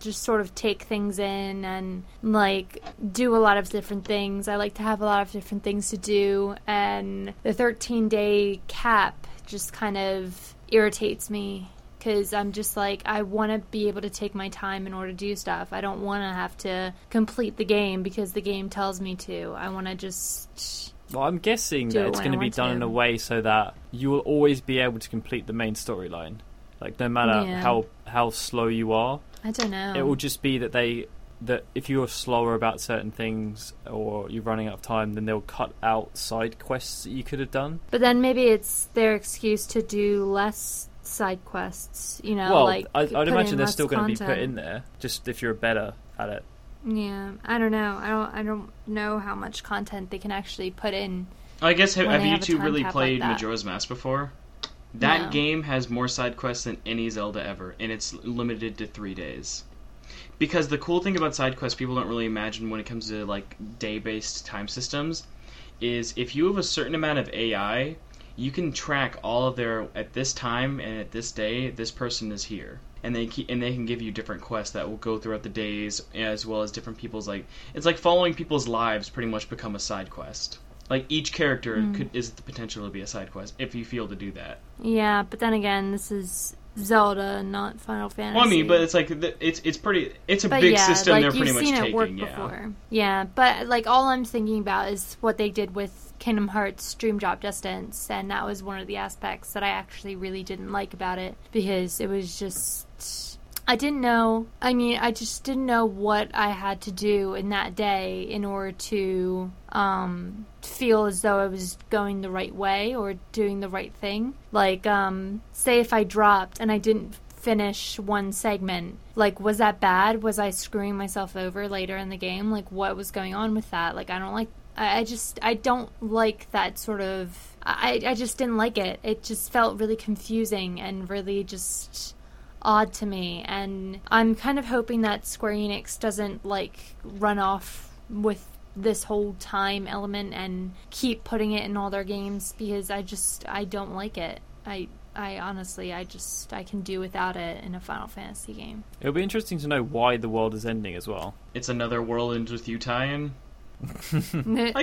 just sort of take things in and, like, do a lot of different things. I like to have a lot of different things to do, and the 13-day cap just kind of irritates me because I'm just like, I want to be able to take my time in order to do stuff. I don't want to have to complete the game because the game tells me to. I want to just... Well, I'm guessing that it's going to be done in a way so that you will always be able to complete the main storyline. Like, no matter how slow you are. I don't know. It will just be that if you're slower about certain things or you're running out of time, then they'll cut out side quests that you could have done. But then maybe it's their excuse to do less side quests, you know? Well, like, I'd imagine they're still going to be put in there, just if you're better at it. Yeah, I don't know. I don't know how much content they can actually put in. I guess, have you two really played Majora's Mask before? That game has more side quests than any Zelda ever, and it's limited to 3 days. Because the cool thing about side quests people don't really imagine when it comes to, like, day-based time systems is if you have a certain amount of AI, you can track all of their, at this time and at this day, this person is here. And they can give you different quests that will go throughout the days, as well as different people's, like... It's like following people's lives pretty much become a side quest. Like, each character is the potential to be a side quest, if you feel to do that. Yeah, but then again, this is Zelda, not Final Fantasy. Well, I mean, but it's like, it's pretty... It's a big system they're pretty much taking, yeah. Like, you've seen it work before. Yeah, but, like, all I'm thinking about is what they did with Kingdom Hearts Dream Drop Distance, and that was one of the aspects that I actually really didn't like about it, because it was just... I just didn't know what I had to do in that day in order to feel as though I was going the right way or doing the right thing. Like, say if I dropped and I didn't finish one segment, like, was that bad? Was I screwing myself over later in the game? Like, what was going on with that? Like, I don't like that sort of... I just didn't like it. It just felt really confusing and really just... odd to me, and I'm kind of hoping that Square Enix doesn't, like, run off with this whole time element and keep putting it in all their games, because I don't like it. I honestly can do without it in a Final Fantasy game. It'll be interesting to know why the world is ending as well. It's another world ends with you tie-in. I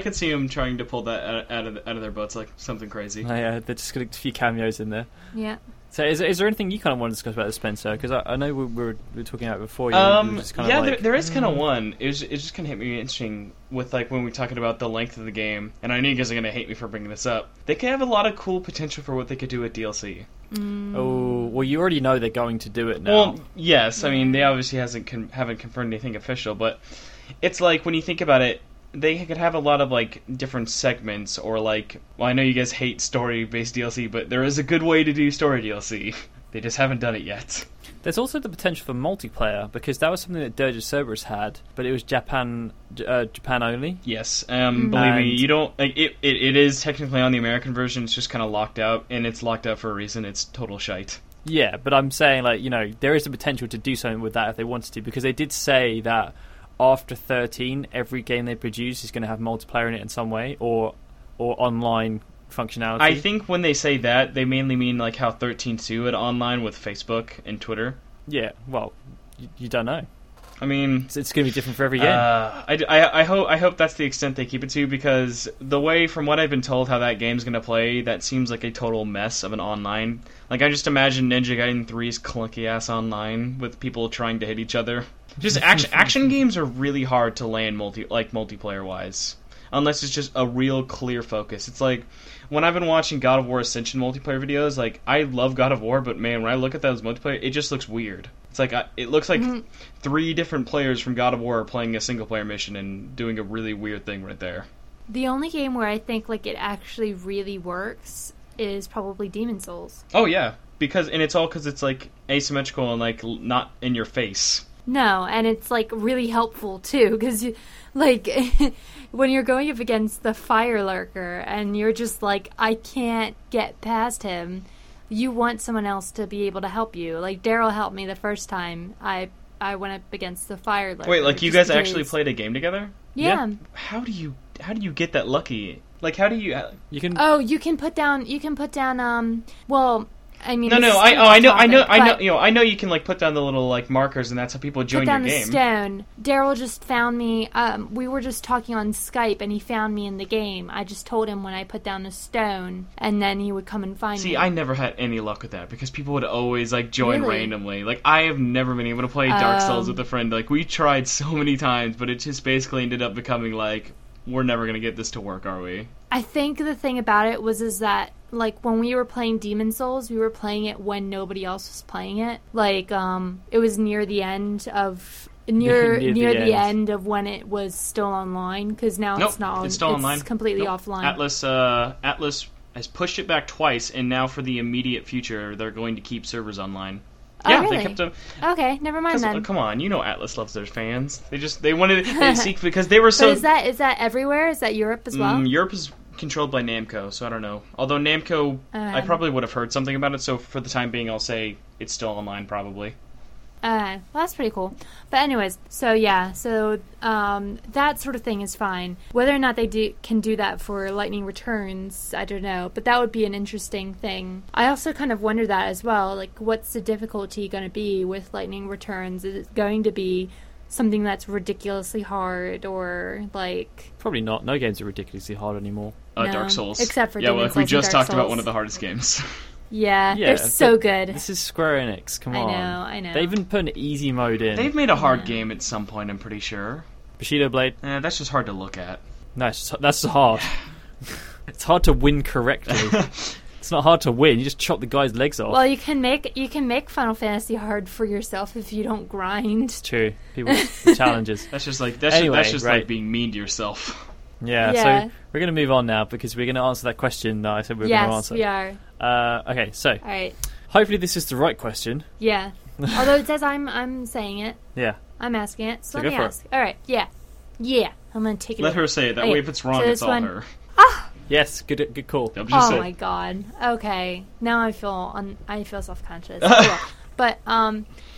could see him trying to pull that out of their butts, like something crazy. Oh, yeah, they're just got a few cameos in there. Yeah. So is there anything you kind of want to discuss about this, Spencer? Because I know we were talking about it before. You just kind of there is kind of one. It just kind of hit me interesting with, like, when we were talking about the length of the game. And I know you guys are going to hate me for bringing this up. They could have a lot of cool potential for what they could do with DLC. Mm. Oh, well, you already know they're going to do it now. Well, yes. I mean, they obviously haven't confirmed anything official. But it's like, when you think about it, they could have a lot of, like, different segments, or, like... Well, I know you guys hate story-based DLC, but there is a good way to do story DLC. They just haven't done it yet. There's also the potential for multiplayer, because that was something that Dirge of Cerberus had, but it was Japan only. Yes. Believe me, you don't... Like, it is technically on the American version. It's just kind of locked out, and it's locked out for a reason. It's total shite. Yeah, but I'm saying, like, you know, there is the potential to do something with that if they wanted to, because they did say that... After 13, every game they produce is going to have multiplayer in it in some way, or online functionality. I think when they say that, they mainly mean, like, how 13.2 had online with Facebook and Twitter. Yeah, well, you don't know. I mean... It's going to be different for every game. I hope that's the extent they keep it to, because the way, from what I've been told, how that game's going to play, that seems like a total mess of an online... Like, I just imagine Ninja Gaiden 3's clunky-ass online with people trying to hit each other. Just action games are really hard to land multiplayer wise, unless it's just a real clear focus. It's like when I've been watching God of War Ascension multiplayer videos. Like, I love God of War, but man, when I look at those multiplayer, it just looks weird. It's like it looks like three different players from God of War are playing a single player mission and doing a really weird thing right there. The only game where I think, like, it actually really works is probably Demon's Souls. Oh yeah, because it's all because it's, like, asymmetrical and, like, not in your face. No, and it's, like, really helpful, too, because, like, when you're going up against the Fire Lurker and you're just like, I can't get past him, you want someone else to be able to help you. Like, Daryl helped me the first time I went up against the Fire Lurker. Wait, like, you guys actually played a game together? Yeah. How do you get that lucky? Like, how do you... You can put down, well... I mean, I know you can, like, put down the little, like, markers, and that's how people join your game. Put down the stone. Daryl just found me, we were just talking on Skype, and he found me in the game. I just told him when I put down the stone, and then he would come and find me. See, I never had any luck with that, because people would always, like, join randomly. Like, I have never been able to play Dark Souls with a friend. Like, we tried so many times, but it just basically ended up becoming, like, we're never going to get this to work, are we? I think the thing about it is that, like, when we were playing Demon's Souls, we were playing it when nobody else was playing it. Like, it was near the end of... Near the end of when it was still online, because now it's not online. It's completely offline. Atlus has pushed it back twice, and now for the immediate future, they're going to keep servers online. Yeah, oh, really? They kept them. Okay, never mind then. Come on, you know Atlus loves their fans. They wanted to seek because they were so... But is that everywhere? Is that Europe as well? Europe is... controlled by Namco, so I don't know. Although Namco, I probably would have heard something about it, so for the time being, I'll say it's still online, probably. Well, that's pretty cool. But anyways, so yeah, so that sort of thing is fine. Whether or not they can do that for Lightning Returns, I don't know, but that would be an interesting thing. I also kind of wonder that as well, like, what's the difficulty going to be with Lightning Returns? Is it going to be something that's ridiculously hard, or, like... Probably not. No games are ridiculously hard anymore. No, Dark Souls. Except for Demon's Souls. Yeah, well, like, we just talked about one of the hardest games. Yeah, they're so good. This is Square Enix, come on. I know. They even put an easy mode in. They've made a hard game at some point, I'm pretty sure. Bushido Blade. That's just hard to look at. No, that's hard. It's hard to win correctly. It's not hard to win. You just chop the guy's legs off. Well, you can make Final Fantasy hard for yourself if you don't grind. It's true. People challenges. That's just being mean to yourself. Yeah. So we're going to move on now because we're going to answer that question that I said we were going to answer. Yes, we are. Okay. So. All right. Hopefully this is the right question. Yeah. Although it says I'm saying it. Yeah. I'm asking it. So let me ask. All right. Yeah. Yeah. I'm going to take it. Let her say it. That way, if it's wrong, it's all her. Ah. Yes, good call. My god. Okay, now I feel self-conscious. Cool. But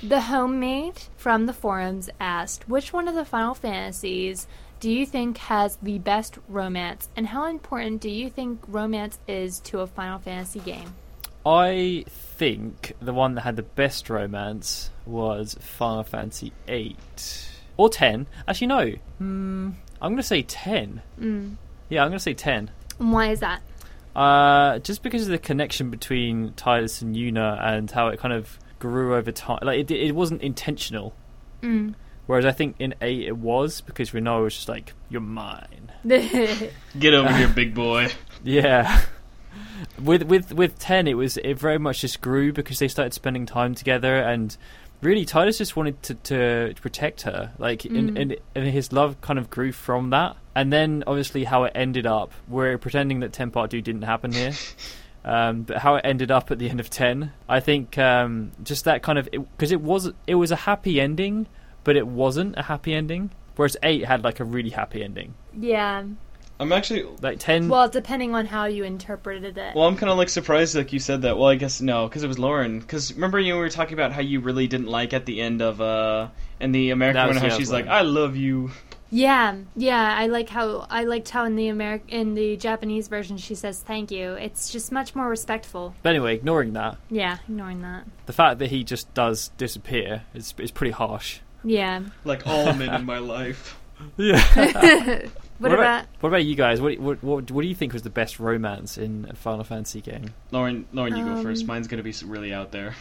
the homemade from the forums asked, which one of the Final Fantasies do you think has the best romance, and how important do you think romance is to a Final Fantasy game? I think the one that had the best romance was Final Fantasy VIII. Or 10. Actually, no. I'm going to say 10. Yeah, I'm going to say 10. Why is that? Just because of the connection between Tidus and Yuna and how it kind of grew over time. Like, it wasn't intentional. Whereas I think in 8 it was, because Renoa was just like, you're mine. Get over here, big boy. Yeah. With 10, it very much just grew because they started spending time together, and really Tidus just wanted to protect her. Like, and his love kind of grew from that. And then, obviously, how it ended up. We're pretending that 10 Part 2 didn't happen here. But how it ended up at the end of 10. I think just that kind of... Because it was a happy ending, but it wasn't a happy ending. Whereas 8 had, like, a really happy ending. Yeah. I'm actually... Like, 10... Well, depending on how you interpreted it. Well, I'm kind of, like, surprised, like, you said that. Well, I guess no, because it was Lauren. Because remember we were talking about how you really didn't like at the end of... And the American one, how she's like, I love you... Yeah, I liked how in the Japanese version she says thank you. It's just much more respectful. But anyway, ignoring that. The fact that he just does disappear is pretty harsh. Yeah. Like all men in my life. Yeah. What about you guys? What do you think was the best romance in a Final Fantasy game? Lauren, you go first. Mine's going to be really out there.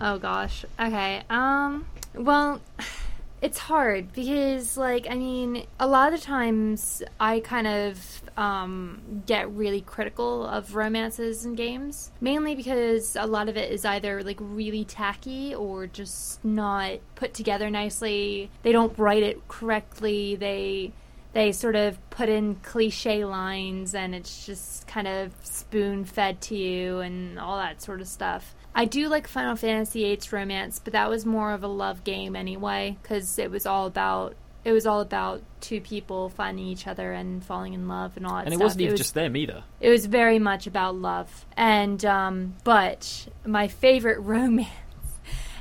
Oh gosh. Okay. Well, it's hard because, like, I mean, a lot of the times I kind of get really critical of romances in games, mainly because a lot of it is either, like, really tacky or just not put together nicely. They don't write it correctly. They they sort of put in cliche lines, and it's just kind of spoon-fed to you and all that sort of stuff. I do like Final Fantasy VIII's romance, but that was more of a love game anyway, because it was all about two people finding each other and falling in love and all that stuff. And it wasn't even just them either. It was very much about love. And but my favorite romance,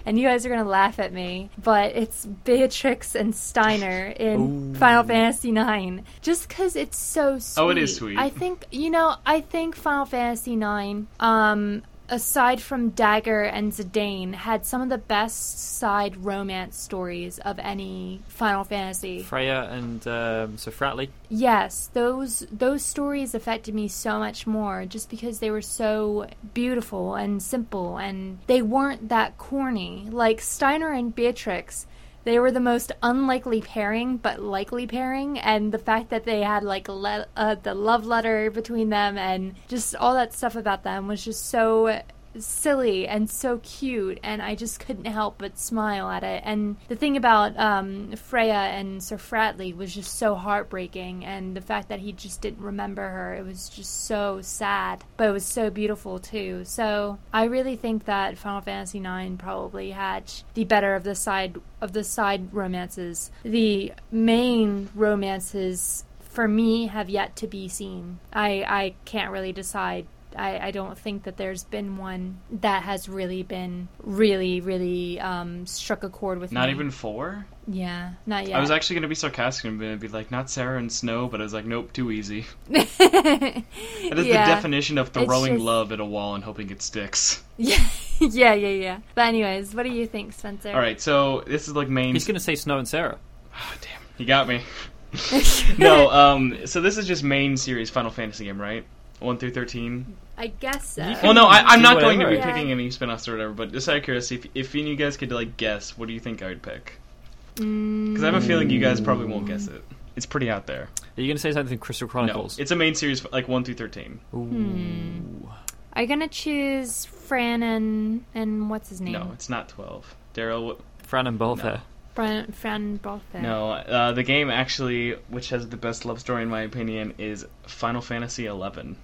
and you guys are going to laugh at me, but it's Beatrix and Steiner in Final Fantasy IX. Just because it's so sweet. Oh, it is sweet. I think Final Fantasy IX, aside from Dagger and Zidane, had some of the best side romance stories of any Final Fantasy. Freya and Sir Fratley. Yes, those stories affected me so much more just because they were so beautiful and simple, and they weren't that corny. Like Steiner and Beatrix, they were the most unlikely pairing, but likely pairing, and the fact that they had like the love letter between them and just all that stuff about them was just so silly and so cute, and I just couldn't help but smile at it. And the thing about Freya and Sir Fratley was just so heartbreaking, and the fact that he just didn't remember her, it was just so sad, but it was so beautiful too. So I really think that Final Fantasy IX probably had the better of the side romances. The main romances for me have yet to be seen. I can't really decide. I don't think that there's been one that has really been really struck a chord with me. Not even 4? Yeah, not yet. I was actually going to be sarcastic and be like, not Sarah and Snow, but I was like, nope, too easy. That is the definition of throwing love at a wall and hoping it sticks. Yeah. But anyways, what do you think, Spencer? All right, so this is like main... He's going to say Snow and Sarah. Oh, damn, you got me. No, so this is just main series Final Fantasy game, right? 1 through 13, I guess so. Well, no, I'm not going to be picking any spin-offs or whatever. But just out of curiosity, if you guys could like guess, what do you think I would pick? Because I have a feeling you guys probably won't guess it. It's pretty out there. Are you going to say something? Crystal Chronicles? No, it's a main series like 1 through 13. Ooh. Are you going to choose Fran and what's his name? No, it's not 12. Daryl. Fran and Bolthair. No. Fran Botha. No, the game actually, which has the best love story in my opinion, is Final Fantasy XI.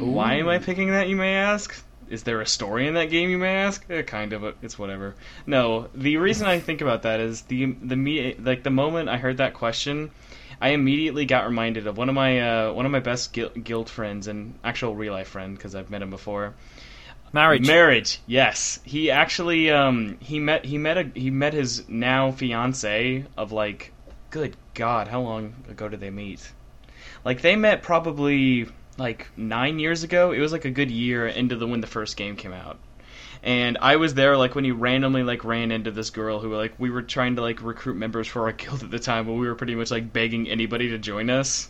Why am I picking that, you may ask? Is there a story in that game, you may ask? Kind of, it's whatever. No, the reason I think about that is the moment I heard that question, I immediately got reminded of one of my best guild friends and actual real life friend, because I've met him before. Marriage, yes. He actually he met his now fiancée of like, good God, how long ago did they meet? Like they met probably like 9 years ago. It was like a good year into when the first game came out. And I was there like when he randomly like ran into this girl who like we were trying to like recruit members for our guild at the time, but we were pretty much like begging anybody to join us.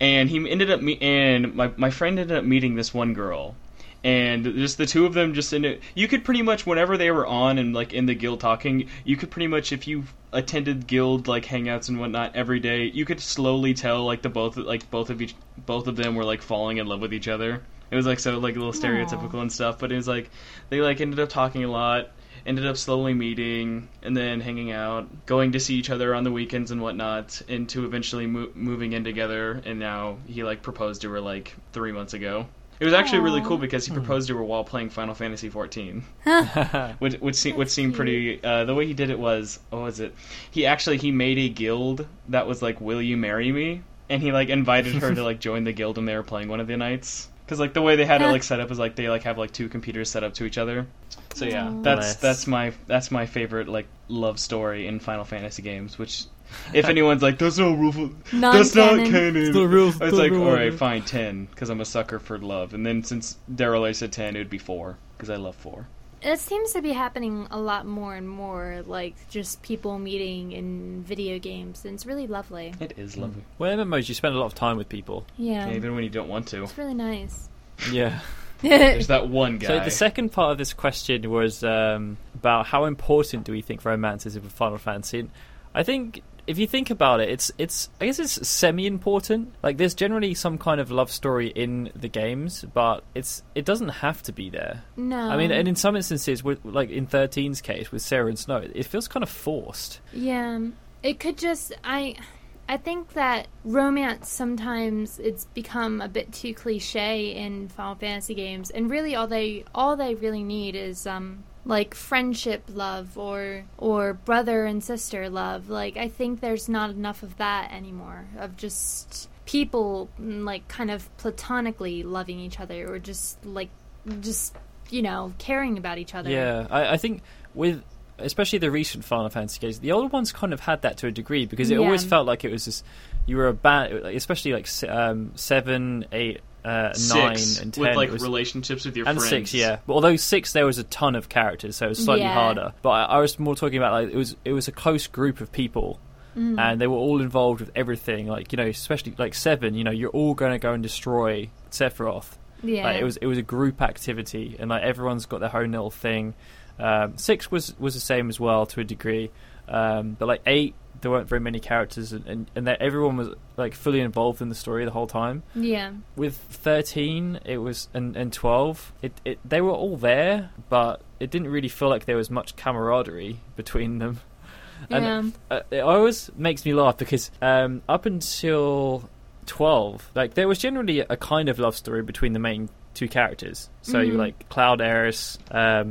And he ended up my friend ended up meeting this one girl. And just the two of them just in it. You could pretty much, whenever they were on and like in the guild talking, you could pretty much, if you attended guild like hangouts and whatnot every day, you could slowly tell like both of them were like falling in love with each other. It was like so like a little stereotypical and stuff, but it was like they like ended up talking a lot, ended up slowly meeting and then hanging out, going to see each other on the weekends and whatnot, and to eventually moving in together. And now he like proposed to her like 3 months ago. It was actually really cool because he proposed to her while playing Final Fantasy XIV, which seemed pretty. The way he did it was, He made a guild that was like, "Will you marry me?" And he like invited her to like join the guild, and they were playing one of the nights. Because like the way they had it like set up is like they like have like two computers set up to each other. So yeah, that's my favorite like love story in Final Fantasy games, which. If anyone's like, there's no rule, that's not canon. It's no rules. I was like, all right, fine, 10, because I'm a sucker for love. And then since Daryl I said 10, it would be 4, because I love 4. It seems to be happening a lot more and more, like just people meeting in video games, and it's really lovely. It is lovely. Well, MMOs, you spend a lot of time with people. Yeah. Even when you don't want to. It's really nice. Yeah. There's that one guy. So the second part of this question was about how important do we think romance is in Final Fantasy? And I think... if you think about it, it's I guess it's semi-important. Like, there's generally some kind of love story in the games, but it doesn't have to be there. No. I mean, and in some instances, with, like in 13's case, with Sarah and Snow, it feels kind of forced. Yeah. It could just... I I think that romance, sometimes it's become a bit too cliche in Final Fantasy games, and really all they really need is like friendship love or brother and sister love. Like, I think there's not enough of that anymore, of just people like kind of platonically loving each other, or just like caring about each other. Yeah, I think with especially the recent Final Fantasy games, the older ones kind of had that to a degree, because it always felt like it was just, you were a bad, especially like 7, 8, 6, 9 and 10 with like relationships with your friends. And 6, yeah. But although 6 there was a ton of characters, so it was slightly harder. But I was more talking about like it was a close group of people. Mm. And they were all involved with everything, like, you know, especially like 7, you know, you're all going to go and destroy Sephiroth. Yeah. Like, it was a group activity, and like everyone's got their own little thing. 6 was the same as well to a degree, but like 8 there weren't very many characters, and everyone was like fully involved in the story the whole time. Yeah. With 13 it was and 12 it they were all there, but it didn't really feel like there was much camaraderie between them. And it always makes me laugh because up until 12, like, there was generally a kind of love story between the main two characters. So you like Cloud Aeris,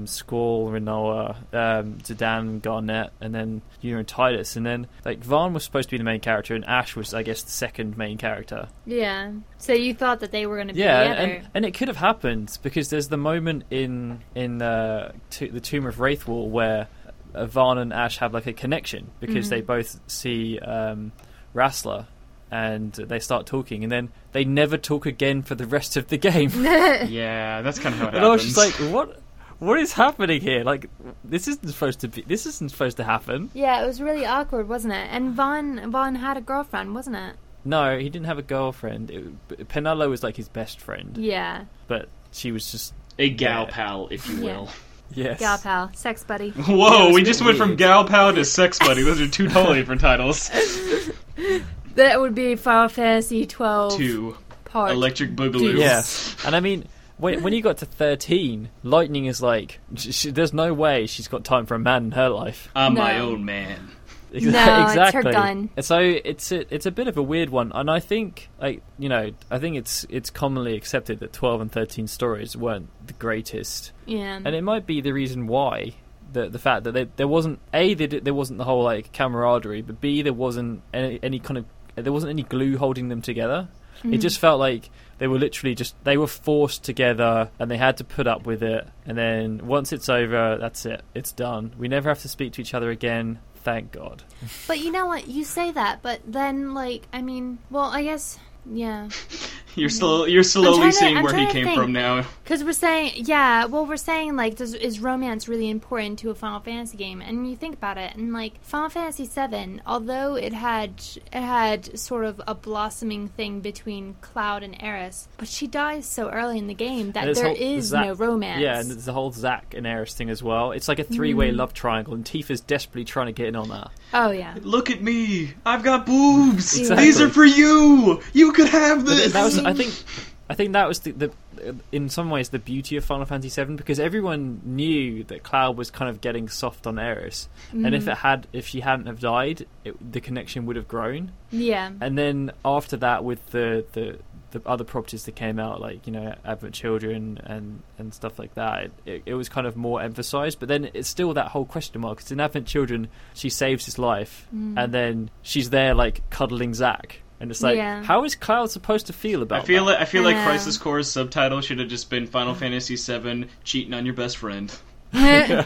Squall, Rinoa, Zidane, Garnet, and then Yuna and Tidus. And then like Vaughn was supposed to be the main character, and Ash was, I guess, the second main character. Yeah. So you thought that they were going to be together. And it could have happened, because there's the moment in the Tomb of Wraithwall where Vaughn and Ash have like a connection, because they both see Rassler, and they start talking, and then they never talk again for the rest of the game. Yeah, that's kind of how it happens. I was just like, what is happening here? Like, this isn't supposed to happen. Yeah, it was really awkward, wasn't it? And Vaughn had a girlfriend, wasn't it? No, he didn't have a girlfriend. Penello was like his best friend. Yeah. But she was just a gal pal, if you will. Yes. Gal pal, sex buddy. Whoa, we just went from gal pal to sex buddy. Those are two totally different titles. That would be Final Fantasy XII. 2. Part Electric Boogaloo. Yes. Yeah. And I mean, when you got to 13, Lightning is like, there's no way she's got time for a man in her life. I'm my own man. Exactly. It's her gun. So it's a bit of a weird one, and I think it's commonly accepted that 12 and 13 stories weren't the greatest. Yeah. And it might be the reason why. The fact that there wasn't the whole like camaraderie, but B, there wasn't any glue holding them together. It just felt like they were literally they were forced together, and they had to put up with it. And then once it's over, that's it. It's done. We never have to speak to each other again. Thank God. But you know what? You say that, but then I guess. Yeah. You're slowly seeing where he came from now. Because we're saying, like, is romance really important to a Final Fantasy game? And you think about it, and, like, Final Fantasy VII, although it had sort of a blossoming thing between Cloud and Aeris, but she dies so early in the game that there is no romance. Yeah, and there's the whole Zack and Aeris thing as well. It's like a three-way love triangle, and Tifa's desperately trying to get in on that. Oh, yeah. Look at me! I've got boobs! Exactly. These are for you! You could have this! I think that was the in some ways the beauty of Final Fantasy VII, because everyone knew that Cloud was kind of getting soft on Aeris, and if she hadn't have died, the connection would have grown. Yeah. And then after that, with the other properties that came out, like, you know, Advent Children and stuff like that, it was kind of more emphasised. But then it's still that whole question mark, because in Advent Children she saves his life, and then she's there like cuddling Zack. And it's like, how is Cloud supposed to feel about that? I feel like Crisis Core's subtitle should have just been Final Fantasy VII, cheating on your best friend. Yeah.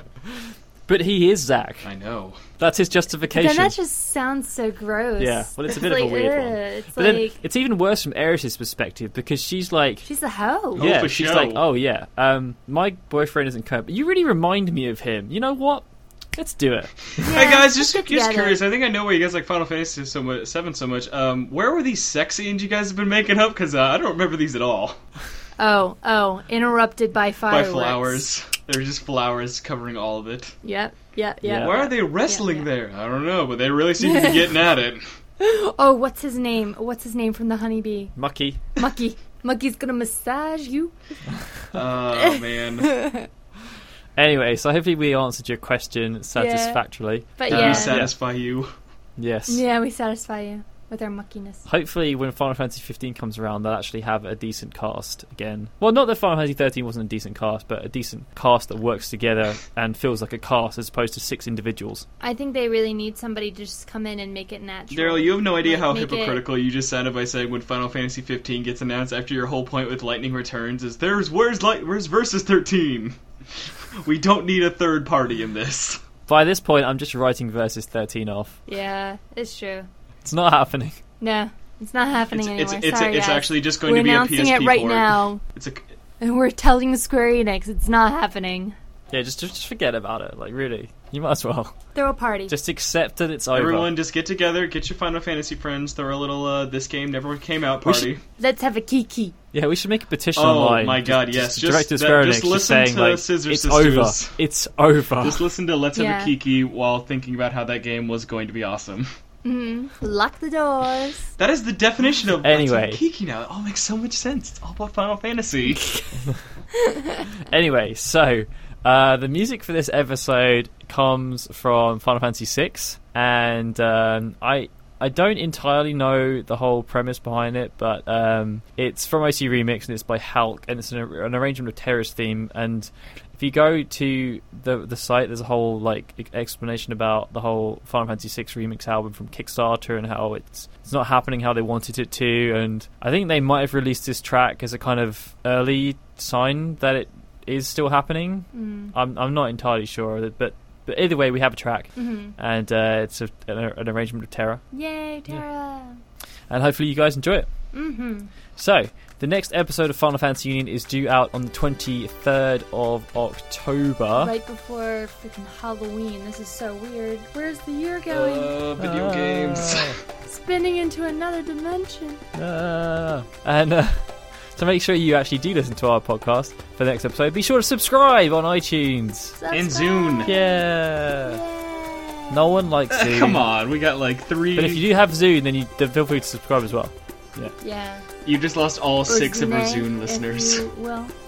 But he is Zack. I know. That's his justification. Then that just sounds so gross. Yeah, well, it's a bit of a weird one. Then it's even worse from Aeris' perspective, because she's like... She's a hoe. Yeah, she's like, oh, yeah, my boyfriend isn't Kirby. You really remind me of him. You know what? Let's do it. Yeah, hey guys, just curious. I think I know why you guys like Final Fantasy VII so much. Where were these sex scenes you guys have been making up? Because I don't remember these at all. Oh! Interrupted by fireworks. By flowers. They're just flowers covering all of it. Yep. Why are they wrestling there? I don't know, but they really seem to be getting at it. Oh, what's his name? What's his name from the Honeybee? Mucky. Mucky's gonna massage you. Oh man. Anyway, so hopefully we answered your question satisfactorily. But we satisfy you. Yes. Yeah, we satisfy you. with our muckiness. Hopefully when Final Fantasy 15 comes around, they'll actually have a decent cast again. Well, not that Final Fantasy 13 wasn't a decent cast, but a decent cast that works together and feels like a cast as opposed to six individuals. I think they really need somebody to just come in and make it natural. Daryl, you have no idea how hypocritical you just sounded by saying when Final Fantasy 15 gets announced after your whole point with Lightning Returns is where's Versus 13? We don't need a third party in this. By this point, I'm just writing Versus 13 off. Yeah, it's true. It's not happening. No, it's not happening anymore. Sorry, it's actually just going to be a PSP port. We're announcing it right now. And we're telling Square Enix it's not happening. Yeah, just forget about it. Like, really, you might as well. Throw a party. Just accept that it's over. Everyone just get together, get your Final Fantasy friends, throw a little this game never came out party. Let's have a kiki. Yeah, we should make a petition online. Oh my god, yes. Just listen to Scissor Sisters. It's over. Just listen to Let's Have a Kiki while thinking about how that game was going to be awesome. Mm-hmm. Lock the doors. That is the definition of Kiki now. It all makes so much sense. It's all about Final Fantasy. Anyway, so the music for this episode comes from Final Fantasy VI, and I don't entirely know the whole premise behind it, but it's from OC Remix, and it's by Halk, and it's an arrangement of Terra's theme. And if you go to the site, there's a whole explanation about the whole Final Fantasy VI Remix album from Kickstarter and how it's not happening how they wanted it to. And I think they might have released this track as a kind of early sign that it is still happening. Mm. I'm not entirely sure, but either way, we have a track, mm-hmm. and it's an arrangement of Terra. Yay, Terra! Yeah. And hopefully you guys enjoy it. Mm-hmm. So, the next episode of Final Fantasy Union is due out on the 23rd of October. Right before freaking Halloween. This is so weird. Where's the year going? Video games. Spinning into another dimension. To make sure you actually do listen to our podcast for the next episode, be sure to subscribe on iTunes. And Zune. Yeah. No one likes Zune. Come on, we got like three. But if you do have Zune, then you feel free to subscribe as well. Yeah. You just lost all six of our Zune listeners.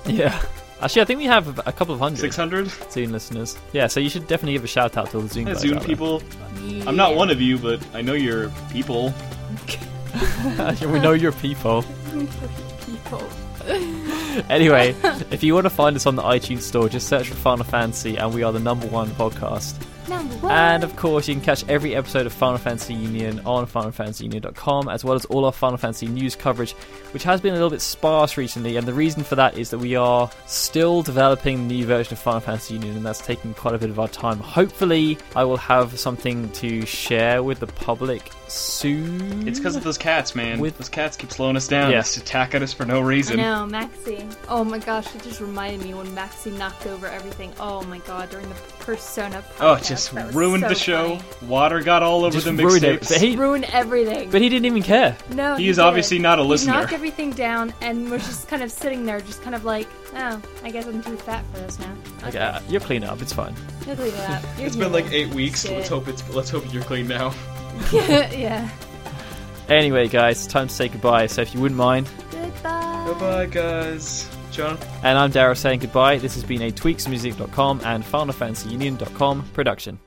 Yeah. Actually, I think we have a couple of hundred. 600? Zune listeners. Yeah, so you should definitely give a shout out to all the Zune guys. Zune people. Yeah. I'm not one of you, but I know your people. We know your people. Anyway, if you want to find us on the iTunes store, just search for Final Fantasy and we are the #1 podcast. #1. And of course, you can catch every episode of Final Fantasy Union on FinalFantasyUnion.com, as well as all our Final Fantasy news coverage, which has been a little bit sparse recently. And the reason for that is that we are still developing the new version of Final Fantasy Union, and that's taking quite a bit of our time. Hopefully, I will have something to share with the public soon. It's because of those cats, man. Those cats keep slowing us down. Yes. Just attack at us for no reason. I know, Maxie. Oh my gosh, it just reminded me when Maxie knocked over everything. Oh my god, during the Persona podcast. Oh, just ruined the show. Funny. Water got all over the mixtapes. He ruined everything. But he didn't even care. No, he is obviously not a listener. He knocked everything down and was just kind of sitting there, just kind of like, oh, I guess I'm too fat for this now. Okay. You're clean up. It's fine. You'll clean it up. It's been like 8 weeks. So let's hope you're clean now. Yeah. Anyway, guys, it's time to say goodbye. So if you wouldn't mind. Goodbye. Goodbye, guys. John. And I'm Daryl saying goodbye. This has been a TweaksMusic.com and FinalFantasyUnion.com production.